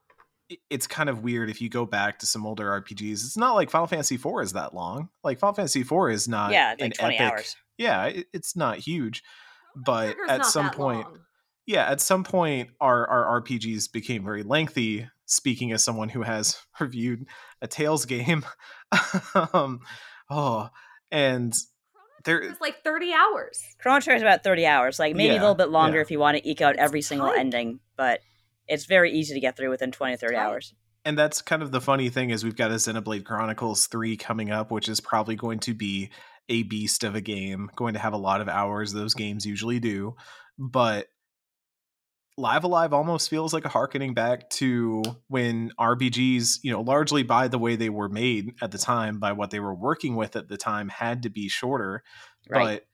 it's kind of weird if you go back to some older R P Gs. It's not like Final Fantasy four is that long. Like Final Fantasy four is not. Yeah, like twenty epic, hours. Yeah, it, it's not huge, but at some point. Long. Yeah, at some point, our, our R P Gs became very lengthy, speaking as someone who has reviewed a Tales game. um, oh, and there is like thirty hours. Chrono Trigger is about thirty hours, like maybe yeah, a little bit longer yeah. if you want to eke out every it's single tight. ending, but it's very easy to get through within twenty, thirty tight. hours. And that's kind of the funny thing is we've got a Xenoblade Chronicles three coming up, which is probably going to be a beast of a game, going to have a lot of hours. Those games usually do, but Live A Live almost feels like a harkening back to when R P Gs, you know, largely by the way they were made at the time, by what they were working with at the time, had to be shorter. Right. But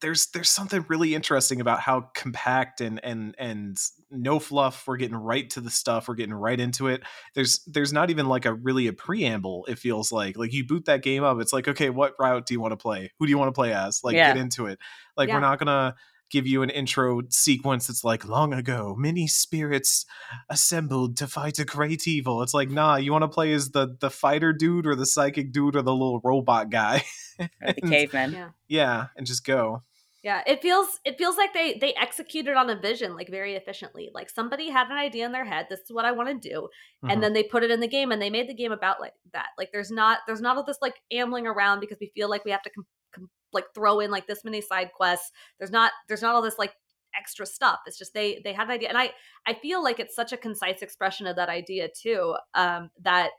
there's there's something really interesting about how compact and and and no fluff. We're getting right to the stuff. We're getting right into it. There's there's not even like a really a preamble. It feels like like you boot that game up. It's like, okay, what route do you want to play? Who do you want to play as? Like yeah. get into it. Like yeah. we're not gonna give you an intro sequence that's like, long ago, many spirits assembled to fight a great evil. It's like, nah, you want to play as the the fighter dude or the psychic dude or the little robot guy. Or the and, caveman. Yeah. yeah, and just go. Yeah, it feels it feels like they they executed on a vision like very efficiently. Like somebody had an idea in their head, this is what I want to do, mm-hmm. and then they put it in the game and they made the game about like that. Like there's not there's not all this like ambling around because we feel like we have to com- com- like throw in like this many side quests. There's not there's not all this like extra stuff. It's just they they had an idea, and I I feel like it's such a concise expression of that idea too. Um, that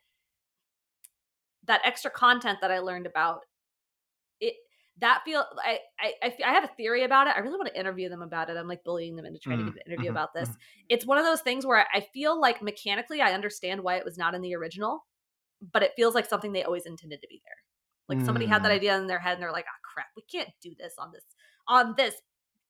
that extra content that I learned about it. That feel I, I I have a theory about it. I really want to interview them about it. I'm like bullying them into trying mm, to get an interview mm, about this. Mm. It's one of those things where I feel like mechanically I understand why it was not in the original, but it feels like something they always intended to be there. Like somebody mm. had that idea in their head and they're like, "Oh crap, we can't do this on this on this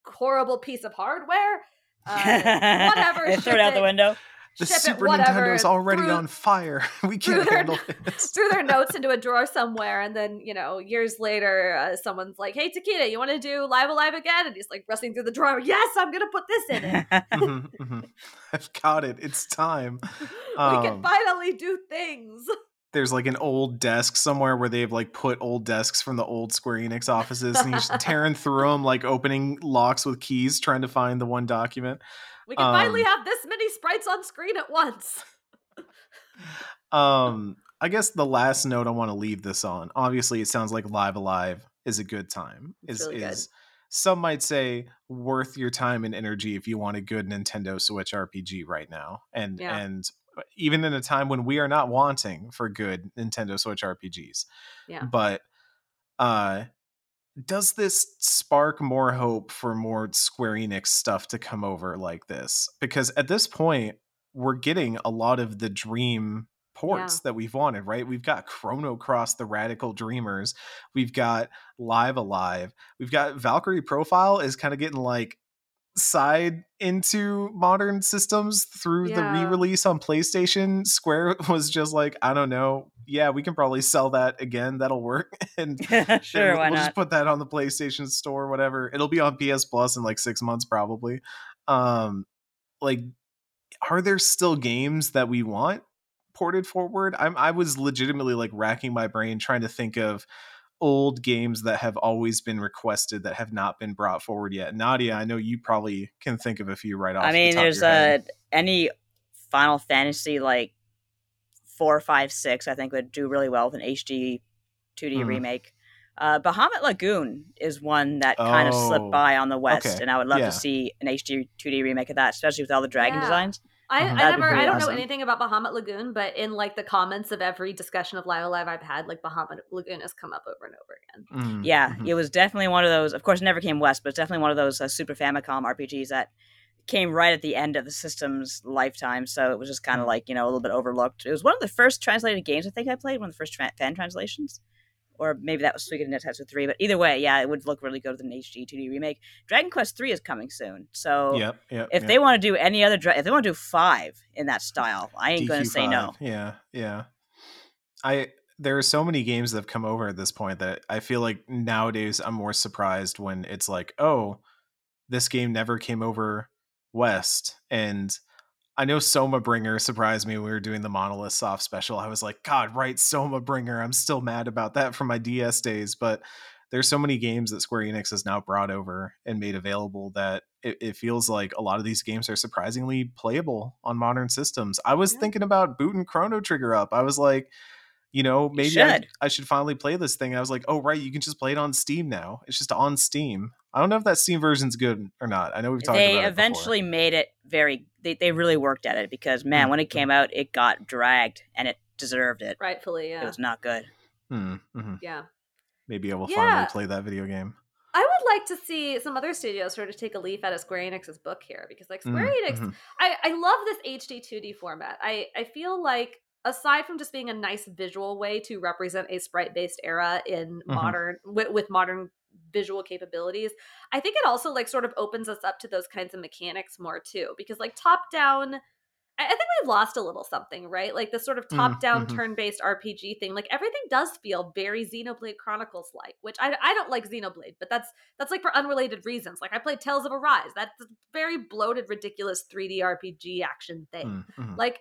horrible piece of hardware." Uh, whatever. Throw it out the window. The Ship Super it, Nintendo is already threw, on fire. We can't handle their, this. Threw their notes into a drawer somewhere, and then, you know, years later, uh, someone's like, "Hey, Takeda, you want to do Live Alive again?" And he's like, rustling through the drawer, "Yes, I'm going to put this in it." mm-hmm, mm-hmm. I've got it. It's time. Um, we can finally do things. There's like an old desk somewhere where they've like put old desks from the old Square Enix offices, and you're just tearing through them, like opening locks with keys, trying to find the one document. We can um, finally have this many sprites on screen at once. um, I guess the last note I want to leave this on. Obviously, it sounds like Live A Live is a good time. It's is really good. Is some might say worth your time and energy if you want a good Nintendo Switch R P G right now, and yeah. and even in a time when we are not wanting for good Nintendo Switch R P Gs. Yeah. But uh, does this spark more hope for more Square Enix stuff to come over like this? Because at this point, we're getting a lot of the dream ports yeah. that we've wanted, right? We've got Chrono Cross, The Radical Dreamers. We've got Live A Live. We've got Valkyrie Profile is kind of getting like side into modern systems through yeah. the re-release on PlayStation. Square was just like, I don't know. Yeah, we can probably sell that again. That'll work. And sure, and why we'll not? Just put that on the PlayStation Store, whatever. It'll be on P S Plus in like six months, probably. Um, like, are there still games that we want ported forward? I'm, I was legitimately like racking my brain trying to think of old games that have always been requested that have not been brought forward yet. Nadia, I know you probably can think of a few right off I mean, the top there's of your head. Uh, any Final Fantasy like four, five, six, I think would do really well with an H D two D mm. remake. Uh, Bahamut Lagoon is one that kind oh, of slipped by on the West, okay. and I would love yeah. to see an H D two D remake of that, especially with all the dragon yeah. designs. I, mm-hmm. I never, I don't awesome. know anything about Bahamut Lagoon, but in like the comments of every discussion of Live Alive I've had, like Bahamut Lagoon has come up over and over again. Mm-hmm. Yeah, mm-hmm. it was definitely one of those, of course it never came West, but it's definitely one of those uh, Super Famicom R P Gs that came right at the end of the system's lifetime. So it was just kind of mm-hmm. like, you know, a little bit overlooked. It was one of the first translated games I think I played, one of the first tra- fan translations. Or maybe that was Suikoden Tetsu three, but either way, yeah, it would look really good with an H D two D remake. Dragon Quest three is coming soon, so yep, yep, if yep. they want to do any other, dra- if they want to do five in that style, I ain't going to say no. Yeah, yeah. I there are so many games that have come over at this point that I feel like nowadays I'm more surprised when it's like, oh, this game never came over West, and I know Soma Bringer surprised me when we were doing the Monolith Soft special. I was like, God, right, Soma Bringer. I'm still mad about that from my D S days. But there's so many games that Square Enix has now brought over and made available that it, it feels like a lot of these games are surprisingly playable on modern systems. I was yeah. thinking about booting Chrono Trigger up. I was like, you know, maybe you should. I, I should finally play this thing. I was like, oh, right, you can just play it on Steam now. It's just on Steam. I don't know if that Steam version's good or not. I know we've talked they about it They eventually before. made it very, they, they really worked at it because, man, mm-hmm. when it came out, it got dragged and it deserved it. Rightfully, yeah. It was not good. Mm-hmm. Yeah. Maybe I will yeah. finally play that video game. I would like to see some other studios sort of take a leaf out of Square Enix's book here because, like, Square mm-hmm. Enix, mm-hmm. I, I love this H D two D format. I, I feel like, aside from just being a nice visual way to represent a sprite-based era in mm-hmm. modern with, with modern visual capabilities, I think it also like sort of opens us up to those kinds of mechanics more too, because like top-down, I, I think we've lost a little something, right? Like the sort of top-down mm-hmm. turn-based R P G thing, like everything does feel very Xenoblade Chronicles-like, which I, I don't like Xenoblade, but that's that's like for unrelated reasons. Like I played Tales of Arise, that's a very bloated, ridiculous three D R P G action thing. Mm-hmm. Like,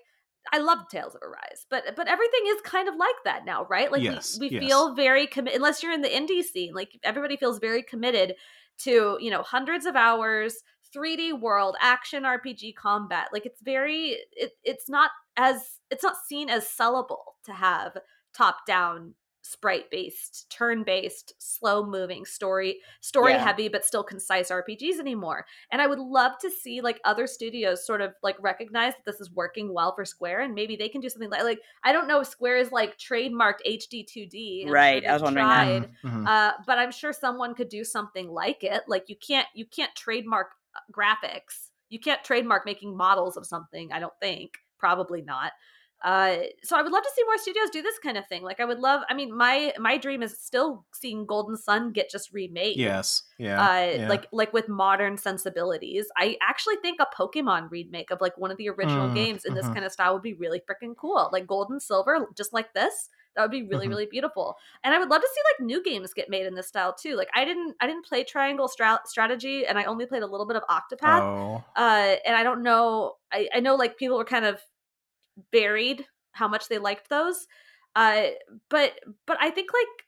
I love Tales of Arise, but but everything is kind of like that now, right? Like yes, we, we yes. feel very committed, unless you're in the indie scene, like everybody feels very committed to, you know, hundreds of hours, three D world, action R P G combat. Like it's very, it, it's not as, it's not seen as sellable to have top-down, sprite-based, turn-based, slow-moving, story story yeah. heavy but still concise R P Gs anymore. And I would love to see like other studios sort of like recognize that this is working well for Square and maybe they can do something like, like I don't know if Square is like trademarked H D two D. Right, sure I was wondering tried, that. Mm-hmm. Uh, but I'm sure someone could do something like it. Like you can't you can't trademark graphics. You can't trademark making models of something, I don't think. Probably not. Uh, so I would love to see more studios do this kind of thing. Like I would love, I mean, my, my dream is still seeing Golden Sun get just remade. Yes. Yeah. Uh, yeah. Like, like with modern sensibilities, I actually think a Pokemon remake of like one of the original mm, games in mm-hmm. this kind of style would be really freaking cool. Like Gold and Silver, just like this, that would be really, mm-hmm. really beautiful. And I would love to see like new games get made in this style too. Like I didn't, I didn't play Triangle Stra- Strategy and I only played a little bit of Octopath. Oh. Uh, and I don't know, I, I know like people were kind of buried how much they liked those, uh but but I think like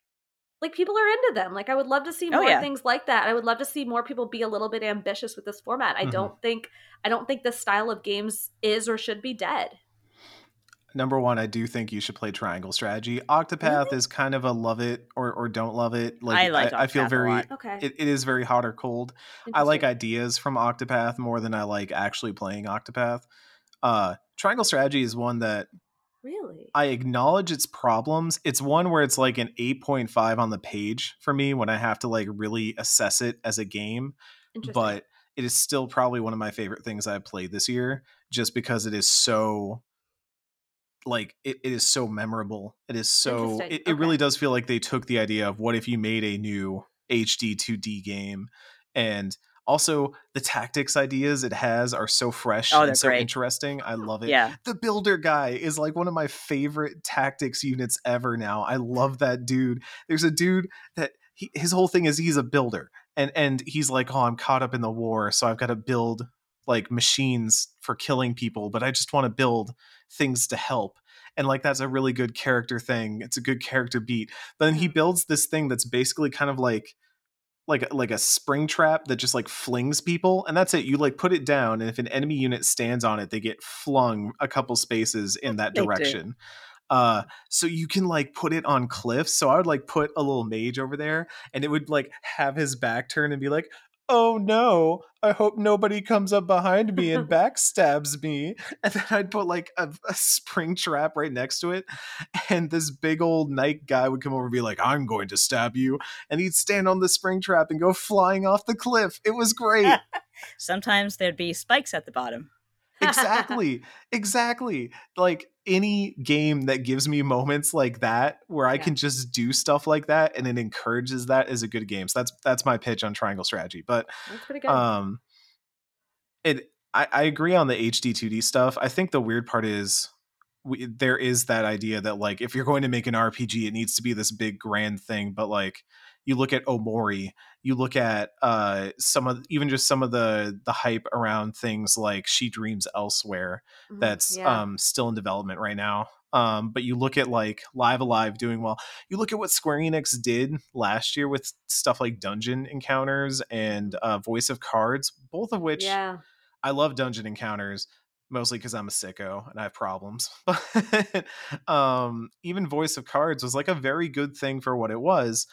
like people are into them. Like I would love to see more oh, yeah. things like that. I would love to see more people be a little bit ambitious with this format. I mm-hmm. don't think I don't think this style of games is or should be dead. Number one, I do think you should play Triangle Strategy. Octopath really? Is kind of a love it or, or don't love it. Like I like I, I feel very okay. it, it is very hot or cold. I like ideas from Octopath more than I like actually playing Octopath. Uh, Triangle Strategy is one that really I acknowledge its problems. It's one where it's like an eight point five on the page for me when I have to like really assess it as a game, but it is still probably one of my favorite things I've played this year just because it is so like it, it is so memorable. It is so it, it okay. really does feel like they took the idea of what if you made a new H D two D game, and also the tactics ideas it has are so fresh oh, and so great. Interesting. I love it. Yeah. The builder guy is like one of my favorite tactics units ever now. I love that dude. There's a dude that he, his whole thing is he's a builder, and and he's like, oh, I'm caught up in the war, so I've got to build like machines for killing people, but I just want to build things to help. And like, that's a really good character thing. It's a good character beat. But then he builds this thing that's basically kind of like, like, like a spring trap that just like flings people. And that's it. You like put it down, and if an enemy unit stands on it, they get flung a couple spaces in that they direction. Do. Uh, so you can like put it on cliffs. So I would like put a little mage over there, and it would like have his back turn and be like, oh no, I hope nobody comes up behind me and backstabs me. And then I'd put like a, a spring trap right next to it, and this big old knight guy would come over and be like, I'm going to stab you. And he'd stand on the spring trap and go flying off the cliff. It was great. Sometimes there'd be spikes at the bottom. Exactly. Exactly. Like any game that gives me moments like that where I yeah. can just do stuff like that and it encourages that is a good game. So that's that's my pitch on Triangle Strategy. But that's pretty good. Um, it I, I agree on the H D two D stuff. I think the weird part is we, there is that idea that like if you're going to make an R P G, it needs to be this big grand thing. But like you look at Omori, you look at uh, some of even just some of the the hype around things like She Dreams Elsewhere mm-hmm, that's yeah. um, still in development right now. Um, but you look at like Live A Live doing well. You look at what Square Enix did last year with stuff like Dungeon Encounters and uh, Voice of Cards, both of which yeah. I love Dungeon Encounters. Mostly because I'm a sicko and I have problems. But um, even Voice of Cards was like a very good thing for what it was.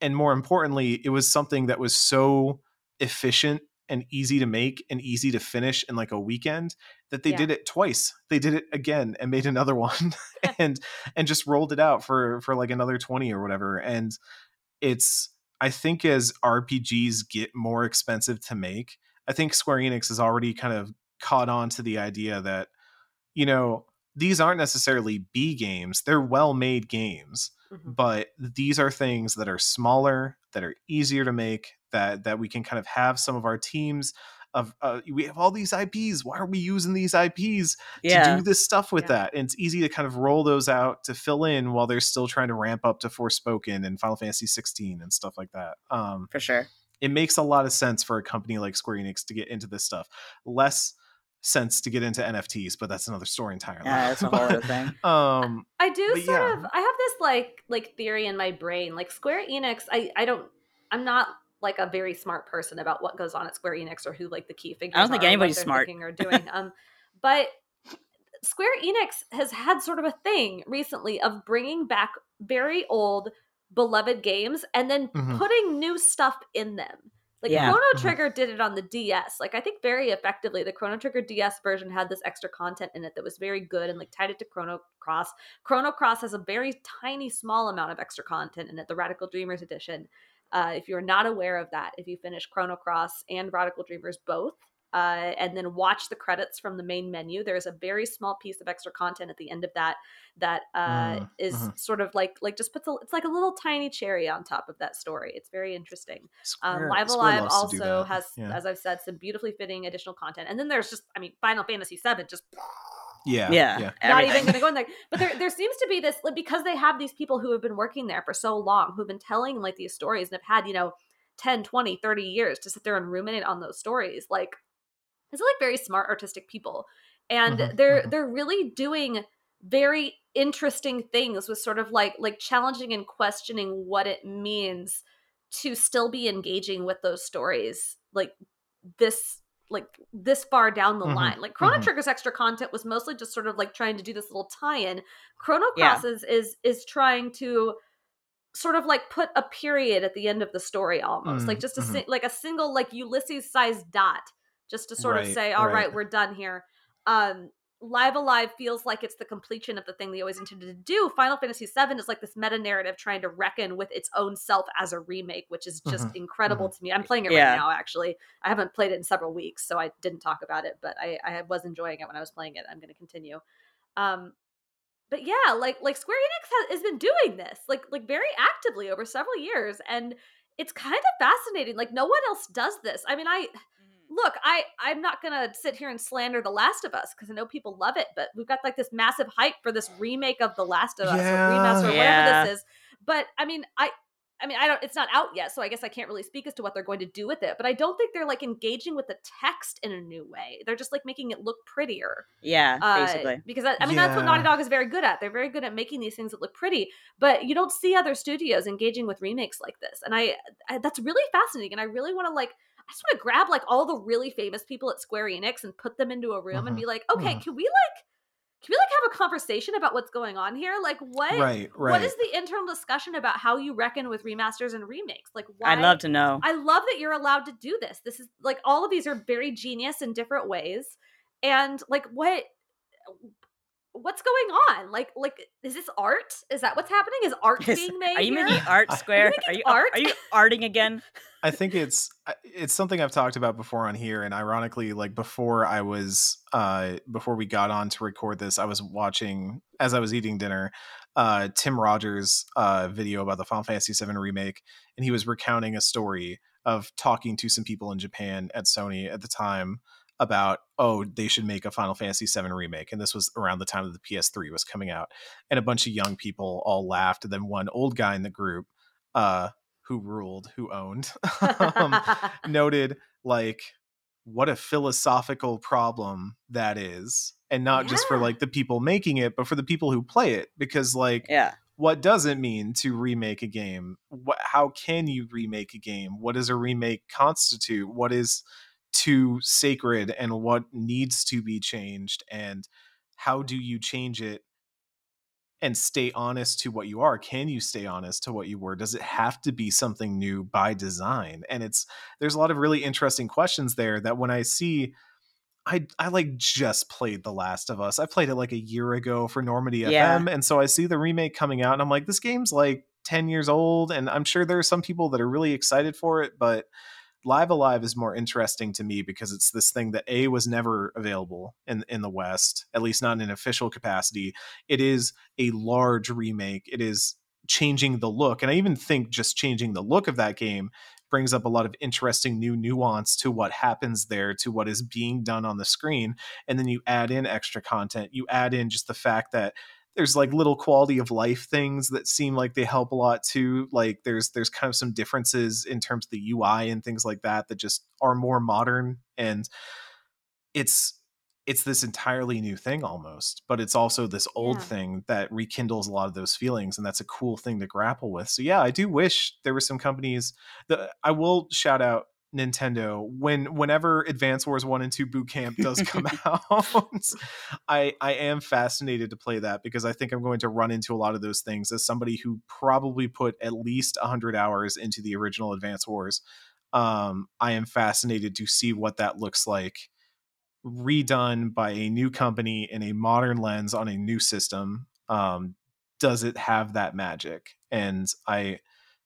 And more importantly, it was something that was so efficient and easy to make and easy to finish in like a weekend that they yeah. did it twice. They did it again and made another one and and just rolled it out for, for like another twenty or whatever. And it's, I think as R P Gs get more expensive to make, I think Square Enix is already kind of caught on to the idea that, you know, these aren't necessarily B games. They're well-made games, mm-hmm. but these are things that are smaller, that are easier to make, that that we can kind of have some of our teams of, uh, we have all these I Ps. Why are we using these I Ps yeah. to do this stuff with yeah. that? And it's easy to kind of roll those out to fill in while they're still trying to ramp up to Forspoken and Final Fantasy sixteen and stuff like that. Um, for sure. It makes a lot of sense for a company like Square Enix to get into this stuff. Less sense to get into N F Ts, but that's another story entirely. Yeah, that's a whole other thing. um I do sort yeah. of I have this like like theory in my brain. Like Square Enix, I I don't I'm not like a very smart person about what goes on at Square Enix or who like the key figures are. I don't think are anybody's smart or doing. um but Square Enix has had sort of a thing recently of bringing back very old beloved games and then mm-hmm. putting new stuff in them. Like yeah. Chrono Trigger did it on the D S. Like I think very effectively, the Chrono Trigger D S version had this extra content in it that was very good and like tied it to Chrono Cross. Chrono Cross has a very tiny, small amount of extra content in it, the Radical Dreamers edition. Uh, if you're not aware of that, if you finish Chrono Cross and Radical Dreamers both, uh, and then watch the credits from the main menu, there is a very small piece of extra content at the end of that that uh, uh, is uh-huh. sort of like like just puts a, it's like a little tiny cherry on top of that story. It's very interesting. Square, um, Live Alive also has, yeah. as I've said, some beautifully fitting additional content. And then there's just, I mean, Final Fantasy seven just. Yeah, yeah, yeah. Not everything. Even going to go in there. But there, there seems to be this like, because they have these people who have been working there for so long, who've been telling like these stories and have had, you know, ten, twenty, thirty years to sit there and ruminate on those stories. Like. It's like very smart artistic people, and mm-hmm, they're mm-hmm. they're really doing very interesting things with sort of like like challenging and questioning what it means to still be engaging with those stories like this like this far down the mm-hmm, line. Like Chrono mm-hmm. Trigger's extra content was mostly just sort of like trying to do this little tie-in. Chrono Cross yeah. is, is is trying to sort of like put a period at the end of the story almost, mm-hmm, like just a mm-hmm. like a single like Ulysses-sized dot. Just to sort right, of say, all right. right, we're done here. Um, Live Alive feels like it's the completion of the thing they always intended to do. Final Fantasy seven is like this meta-narrative trying to reckon with its own self as a remake, which is just mm-hmm. incredible mm-hmm. to me. I'm playing it yeah. right now, actually. I haven't played it in several weeks, so I didn't talk about it, but I, I was enjoying it when I was playing it. I'm going to continue. Um, But yeah, like like Square Enix has, has been doing this like like very actively over several years, and it's kind of fascinating. Like, no one else does this. I mean, I look, I I'm not gonna sit here and slander The Last of Us because I know people love it, but we've got like this massive hype for this remake of The Last of Us, yeah, or remaster, or yeah. whatever this is. But I mean, I. I mean, I don't, it's not out yet, so I guess I can't really speak as to what they're going to do with it, but I don't think they're like engaging with the text in a new way. They're just like making it look prettier. Yeah, uh, basically. Because I, I mean, yeah. that's what Naughty Dog is very good at. They're very good at making these things that look pretty, but you don't see other studios engaging with remakes like this. And I, I that's really fascinating. And I really want to like, I just want to grab like all the really famous people at Square Enix and put them into a room mm-hmm. and be like, okay, mm-hmm. can we like, Can we like have a conversation about what's going on here? Like what, right, right. what is the internal discussion about how you reckon with remasters and remakes? Like why? I'd love to know. I love that you're allowed to do this. This is like, all of these are very genius in different ways. And like, what, what's going on? Like, like, is this art? Is that what's happening? Is art is, being made? Are you here? Making art, Square? Are you, art? Are you arting again? I think it's, it's something I've talked about before on here. And ironically, like before I was, uh, before we got on to record this, I was watching, as I was eating dinner, uh, Tim Rogers' uh, video about the Final Fantasy seven remake. And he was recounting a story of talking to some people in Japan at Sony at the time about, oh, they should make a Final Fantasy seven remake. And this was around the time that the P S three was coming out. And a bunch of young people all laughed. And then one old guy in the group, uh, who ruled, who owned, um, noted, like, what a philosophical problem that is. And not yeah. just for, like, the people making it, but for the people who play it. Because, like, yeah. what does it mean to remake a game? What, how can you remake a game? What does a remake constitute? What is too sacred and what needs to be changed, and how do you change it and stay honest to what you are? Can you stay honest to what you were? Does it have to be something new by design? And it's, there's a lot of really interesting questions there that when I see, I I like just played The Last of Us. I played it like a year ago for Normandy yeah. F M. And so I see the remake coming out and I'm like, this game's like ten years old. And I'm sure there are some people that are really excited for it, but Live A Live is more interesting to me because it's this thing that A, was never available in in the West, at least not in an official capacity. It is a large remake. It is changing the look. And I even think just changing the look of that game brings up a lot of interesting new nuance to what happens there, to what is being done on the screen. And then you add in extra content. You add in just the fact that there's like little quality of life things that seem like they help a lot too. Like there's, there's kind of some differences in terms of the U I and things like that, that just are more modern. And it's, it's this entirely new thing almost, but it's also this old yeah. thing that rekindles a lot of those feelings. And that's a cool thing to grapple with. So yeah, I do wish there were some companies that I will shout out. Nintendo, when whenever Advance Wars one and two Boot Camp does come out, I I am fascinated to play that because I think I'm going to run into a lot of those things as somebody who probably put at least one hundred hours into the original Advance Wars. Um, I am fascinated to see what that looks like redone by a new company in a modern lens on a new system. Um, does it have that magic? And I...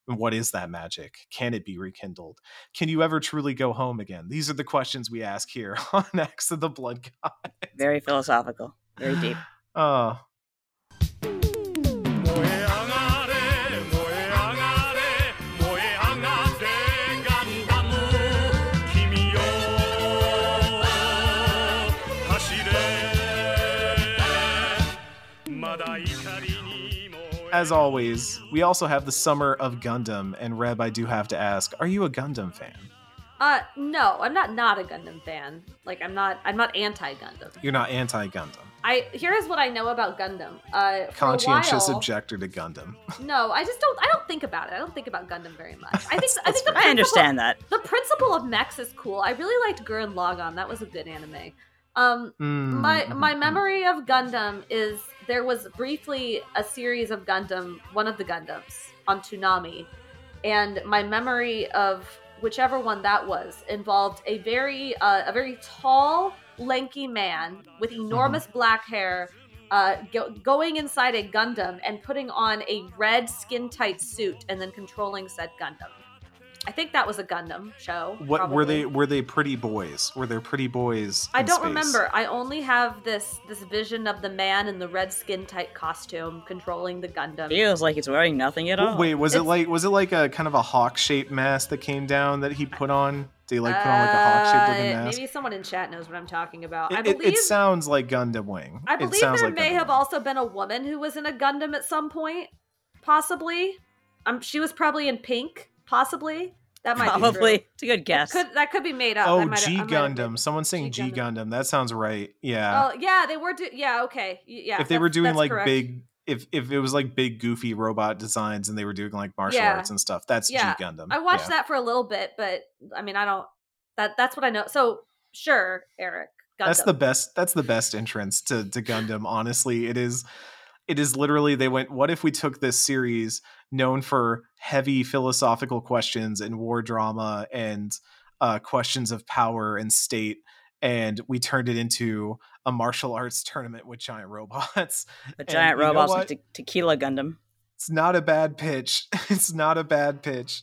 what is that magic? Can it be rekindled? Can you ever truly go home again? These are the questions we ask here on Axe of the Blood God. Very philosophical, very deep. Oh. As always, we also have the Summer of Gundam, and Reb, I do have to ask, are you a Gundam fan? Uh, no, I'm not not a Gundam fan. Like, I'm not I'm not anti-Gundam. You're not anti-Gundam. I here's what I know about Gundam. Uh, conscientious while, objector to Gundam. No, I just don't I don't think about it. I don't think about Gundam very much. I think I think the I understand that. The principle of mechs is cool. I really liked Gurren Lagann. That was a good anime. Um, mm. my my memory of Gundam is there was briefly a series of Gundam, one of the Gundams, on Toonami, and my memory of whichever one that was involved a very uh, a very tall, lanky man with enormous mm-hmm. black hair uh, go- going inside a Gundam and putting on a red skin tight suit and then controlling said Gundam. I think that was a Gundam show. What probably. were they? Were they pretty boys? Were there pretty boys? In I don't space? remember. I only have this this vision of the man in the red skin type costume controlling the Gundam. Feels like it's wearing nothing at all. Wait, was it's... it like was it like a kind of a hawk shaped mask that came down that he put on? Did he like put on like a hawk shaped looking mask? Uh, maybe someone in chat knows what I'm talking about. It, I believe it, it sounds like Gundam Wing. I believe there like may Gundam have Wing. also been a woman who was in a Gundam at some point, possibly. Um, she was probably in pink. Possibly. That might Probably. be Probably. It's a good guess. That could, that could be made up. Oh, I G Gundam. Someone's saying G Gundam. Gundam. That sounds right. Yeah. Oh, yeah, they were. Do- yeah, okay. Yeah. If they were doing like correct. big, if if it was like big goofy robot designs and they were doing like martial yeah. arts and stuff, that's yeah. G Gundam. I watched yeah. that for a little bit, but I mean, I don't, that that's what I know. So sure, Eric. Gundam. That's the best. That's the best entrance to, to Gundam. Honestly, it is. It is literally, they went, what if we took this series known for heavy philosophical questions and war drama and uh, questions of power and state, and we turned it into a martial arts tournament with giant robots. The giant and robots with te- Tequila Gundam. It's not a bad pitch. It's not a bad pitch.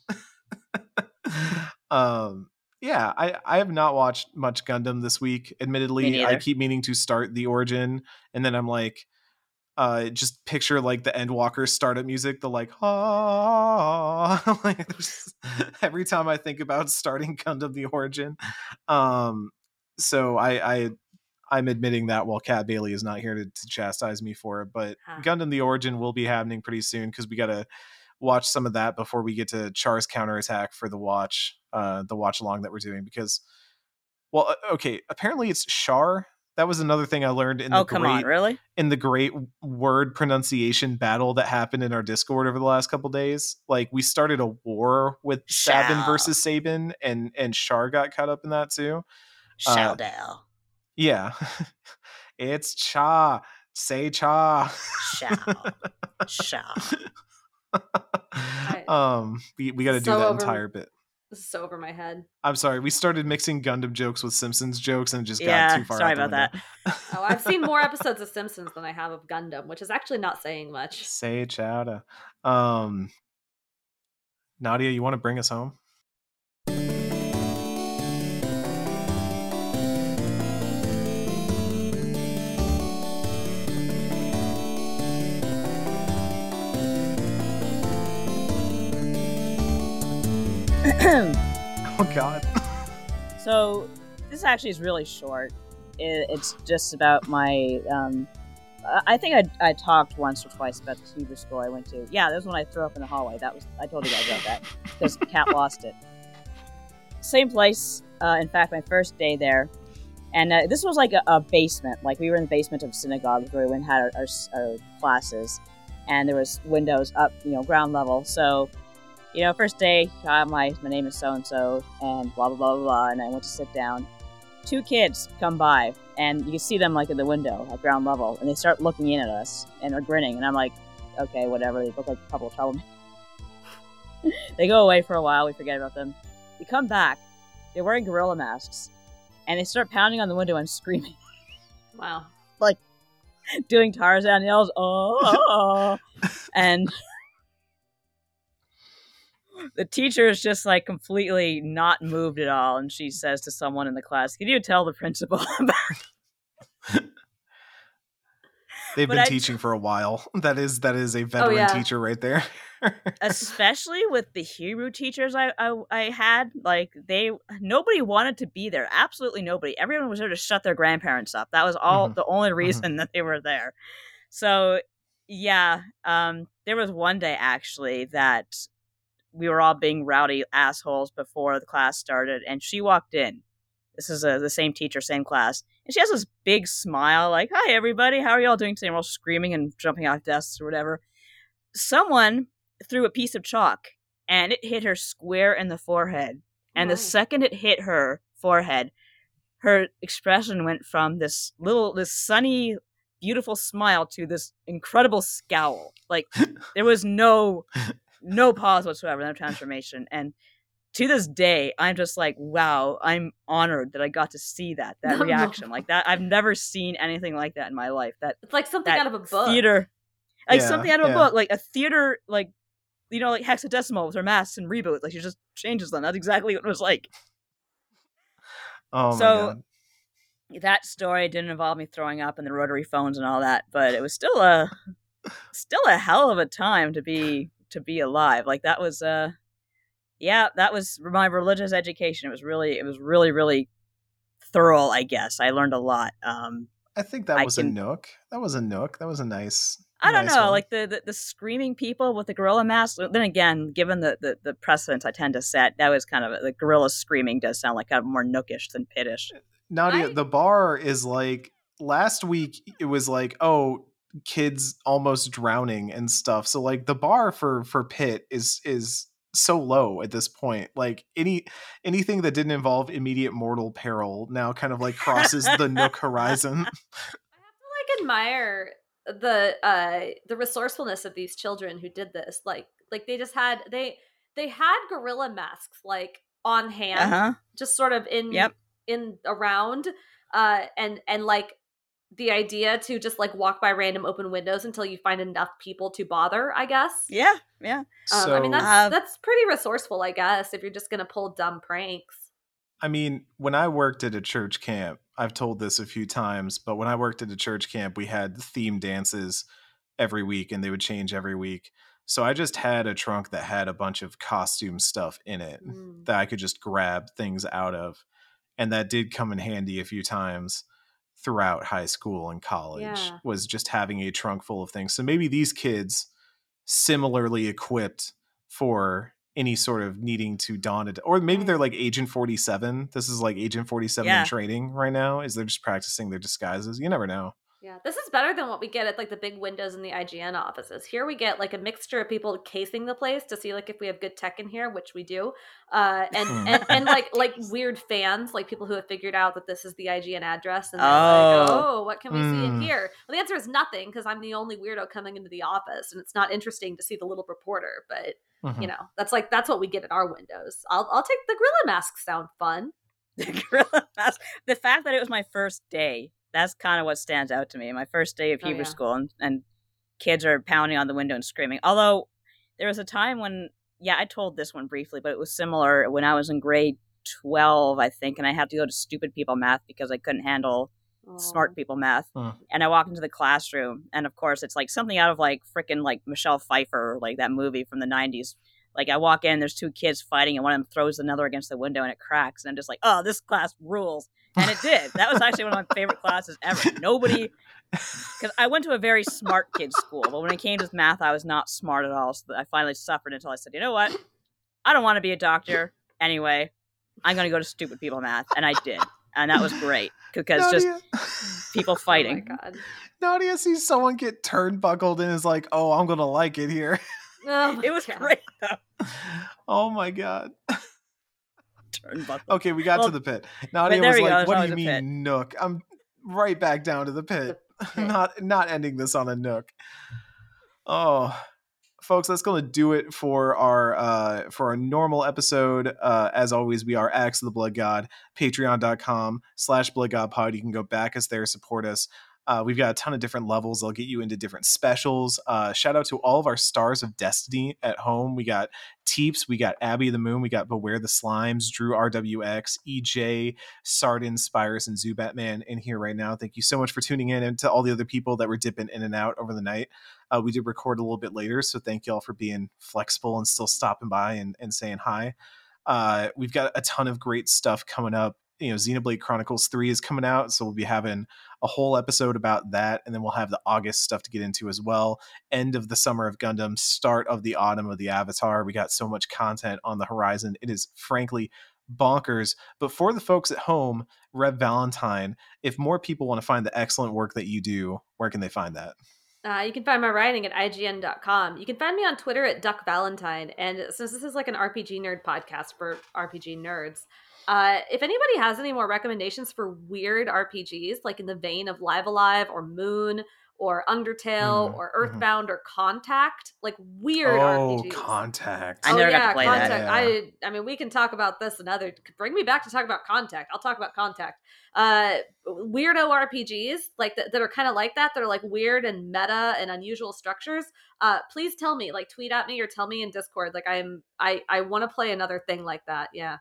um, yeah, I, I have not watched much Gundam this week. Admittedly, I keep meaning to start The Origin, and then I'm like... Uh, just picture like the Endwalker startup music, the like, ah, like just, every time I think about starting Gundam The Origin. Um, so I, I, I'm admitting that while Kat Bailey is not here to, to chastise me for it, but huh. Gundam The Origin will be happening pretty soon. Cause we got to watch some of that before we get to Char's Counterattack for the watch, uh, the watch along that we're doing because, well, okay. Apparently it's Char. That was another thing I learned in the oh, come great, on, really? in the great word pronunciation battle that happened in our Discord over the last couple days. Like we started a war with Shao. Sabin versus Sabin, and and Char got caught up in that too. Shao uh, Dao. Yeah, it's Cha. Say Cha. Shao. Shao. um, we we got to so do that over- entire bit. This is so over my head. I'm sorry. We started mixing Gundam jokes with Simpsons jokes and just yeah, got too far. Sorry about that. oh, I've seen more episodes of Simpsons than I have of Gundam, which is actually not saying much. Say chowda. Um, Nadia, you want to bring us home? Oh God. So this actually is really short. It, it's just about my, um, I think I, I talked once or twice about the Hebrew school I went to. Yeah, that was when I threw up in the hallway. That was, I told you guys about that because Kat lost it. Same place. Uh, in fact, my first day there. And uh, this was like a, a basement. Like we were in the basement of synagogue where we went and had our, our, our classes and there was windows up, you know, ground level. So you know, first day, hi, my, my name is so-and-so, and blah, blah, blah, blah, blah, and I went to sit down. Two kids come by, and you can see them, like, in the window at ground level, and they start looking in at us, and are grinning, and I'm like, okay, whatever, they look like a couple of troublemakers. They go away for a while, we forget about them. We come back, they're wearing gorilla masks, and they start pounding on the window and screaming. Wow. Like, doing Tarzan yells, oh, oh, oh, and... The teacher is just like completely not moved at all. And she says to someone in the class, can you tell the principal about it? They've but been I, teaching for a while. That is that is a veteran oh, yeah. teacher right there. Especially with the Hebrew teachers I, I I had. Like they nobody wanted to be there. Absolutely nobody. Everyone was there to shut their grandparents up. That was all mm-hmm. the only reason mm-hmm. that they were there. So yeah, um, there was one day actually that we were all being rowdy assholes before the class started. And she walked in. This is a, the same teacher, same class. And she has this big smile like, hi, everybody. How are y'all doing today? And we're all screaming and jumping off desks or whatever. Someone threw a piece of chalk and it hit her square in the forehead. And wow. the second it hit her forehead, her expression went from this little, this sunny, beautiful smile to this incredible scowl. Like there was no... No pause whatsoever, no transformation. And to this day, I'm just like, wow, I'm honored that I got to see that, that no, reaction. No. Like that, I've never seen anything like that in my life. That It's like something out of a book. Theater. Like yeah, something out of yeah. a book. Like a theater, like you know, like hexadecimal with her masks and reboots. Like, she just changes them. That's exactly what it was like. Oh, so, my God. That story didn't involve me throwing up and the rotary phones and all that, but it was still a still a hell of a time to be to be alive. Like that was, uh, yeah, that was my religious education. It was really, it was really, really thorough. I guess I learned a lot. Um, I think that I was can, a nook. That was a nook. That was a nice. I don't nice know, one. Like the, the the screaming people with the gorilla masks. Then again, given the, the, the precedence I tend to set, that was kind of a, the gorilla screaming does sound like kind of more nookish than pittish. Nadia, I... the bar is like, last week it was like, oh, kids almost drowning and stuff. So like the bar for, for Pitt is is so low at this point. Like any anything that didn't involve immediate mortal peril now kind of like crosses the nook horizon. I have to like admire the uh, the resourcefulness of these children who did this. Like like they just had they they had gorilla masks like on hand, uh-huh. just sort of in. Yep. in around uh and and like the idea to just like walk by random open windows until you find enough people to bother, I guess. Yeah, yeah. Um, so, I mean that's uh, that's pretty resourceful, I guess, if you're just gonna pull dumb pranks. I mean, when I worked at a church camp, I've told this a few times, but when I worked at a church camp, we had theme dances every week and they would change every week. So I just had a trunk that had a bunch of costume stuff in it mm. that I could just grab things out of. And that did come in handy a few times throughout high school and college, yeah. was just having a trunk full of things. So maybe these kids similarly equipped for any sort of needing to don it. Or maybe they're like Agent forty-seven. This is like Agent forty-seven yeah. in training right now. Is they're just practicing their disguises. You never know. Yeah, this is better than what we get at like the big windows in the I G N offices. Here we get like a mixture of people casing the place to see like if we have good tech in here, which we do, uh, and, and and like like weird fans, like people who have figured out that this is the I G N address, and they're oh. like, oh, what can we mm. see in here? Well, the answer is nothing because I'm the only weirdo coming into the office, and it's not interesting to see the little reporter. But mm-hmm. you know, that's like that's what we get at our windows. I'll I'll take the gorilla masks. Sound fun? The gorilla mask. The fact that it was my first day. That's kind of what stands out to me. My first day of Hebrew oh, yeah. school, and, and kids are pounding on the window and screaming. Although there was a time when, yeah, I told this one briefly, but it was similar when I was in grade twelve, I think, and I had to go to stupid people math because I couldn't handle oh. smart people math. Huh. And I walked into the classroom, and of course, it's like something out of like freaking like Michelle Pfeiffer, like that movie from the nineties. Like I walk in, there's two kids fighting, and one of them throws another against the window, and it cracks. And I'm just like, oh, this class rules. And it did. That was actually one of my favorite classes ever. Nobody, because I went to a very smart kid's school, but when it came to math, I was not smart at all. So I finally suffered until I said, you know what? I don't want to be a doctor anyway. I'm going to go to stupid people math. And I did. And that was great because Nadia. Just people fighting. Oh my God. Nadia sees someone get turnbuckled and is like, oh, I'm going to like it here. Oh it was God. Great though. Oh my God. Okay, we got well, to the pit. Nadia was like, goes, what do you mean pit. Nook? I'm right back down to the pit. The pit. Not not ending this on a nook. Oh, folks, that's going to do it for our uh, for our normal episode. Uh, as always, we are Axe of the Blood God, patreon.com slash Blood God Pod. You can go back us there, support us. Uh, we've got a ton of different levels. They'll get you into different specials. Uh, shout out to all of our Stars of Destiny at home. We got Teeps. We got Abby the Moon. We got Beware the Slimes, Drew R W X, E J, Sardin, Spires, and Zoo Batman in here right now. Thank you so much for tuning in, and to all the other people that were dipping in and out over the night. Uh, we did record a little bit later, so thank you all for being flexible and still stopping by and, and saying hi. Uh, we've got a ton of great stuff coming up. You know, Xenoblade Chronicles three is coming out, so we'll be having a whole episode about that, and then we'll have the August stuff to get into as well. End of the summer of Gundam, start of the autumn of the Avatar. We got so much content on the horizon. It is frankly bonkers. But for the folks at home, Rev Valentine, if more people want to find the excellent work that you do, where can they find that? Uh, you can find my writing at I G N dot com. You can find me on Twitter at Duck Valentine. And since this is like an R P G nerd podcast for R P G nerds, Uh, if anybody has any more recommendations for weird R P Gs, like in the vein of Live A Live or Moon or Undertale mm, or Earthbound mm. or Contact, like weird oh, R P Gs. Contact. I never oh, yeah, got to play Contact. that. Yeah. I, I mean, we can talk about this another. Bring me back to talk about Contact. I'll talk about Contact. Uh, weirdo R P Gs like th- that are kind of like that. That are like weird and meta and unusual structures. Uh, please tell me, like tweet at me or tell me in Discord. Like I'm, I, I want to play another thing like that. Yeah.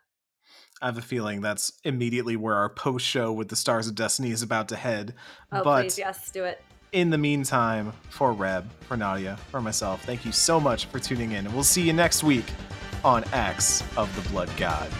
I have a feeling that's immediately where our post show with the Stars of Destiny is about to head. Oh, but please, yes, do it. In the meantime, for Reb, for Nadia, for myself, thank you so much for tuning in. We'll see you next week on Axe of the Blood God.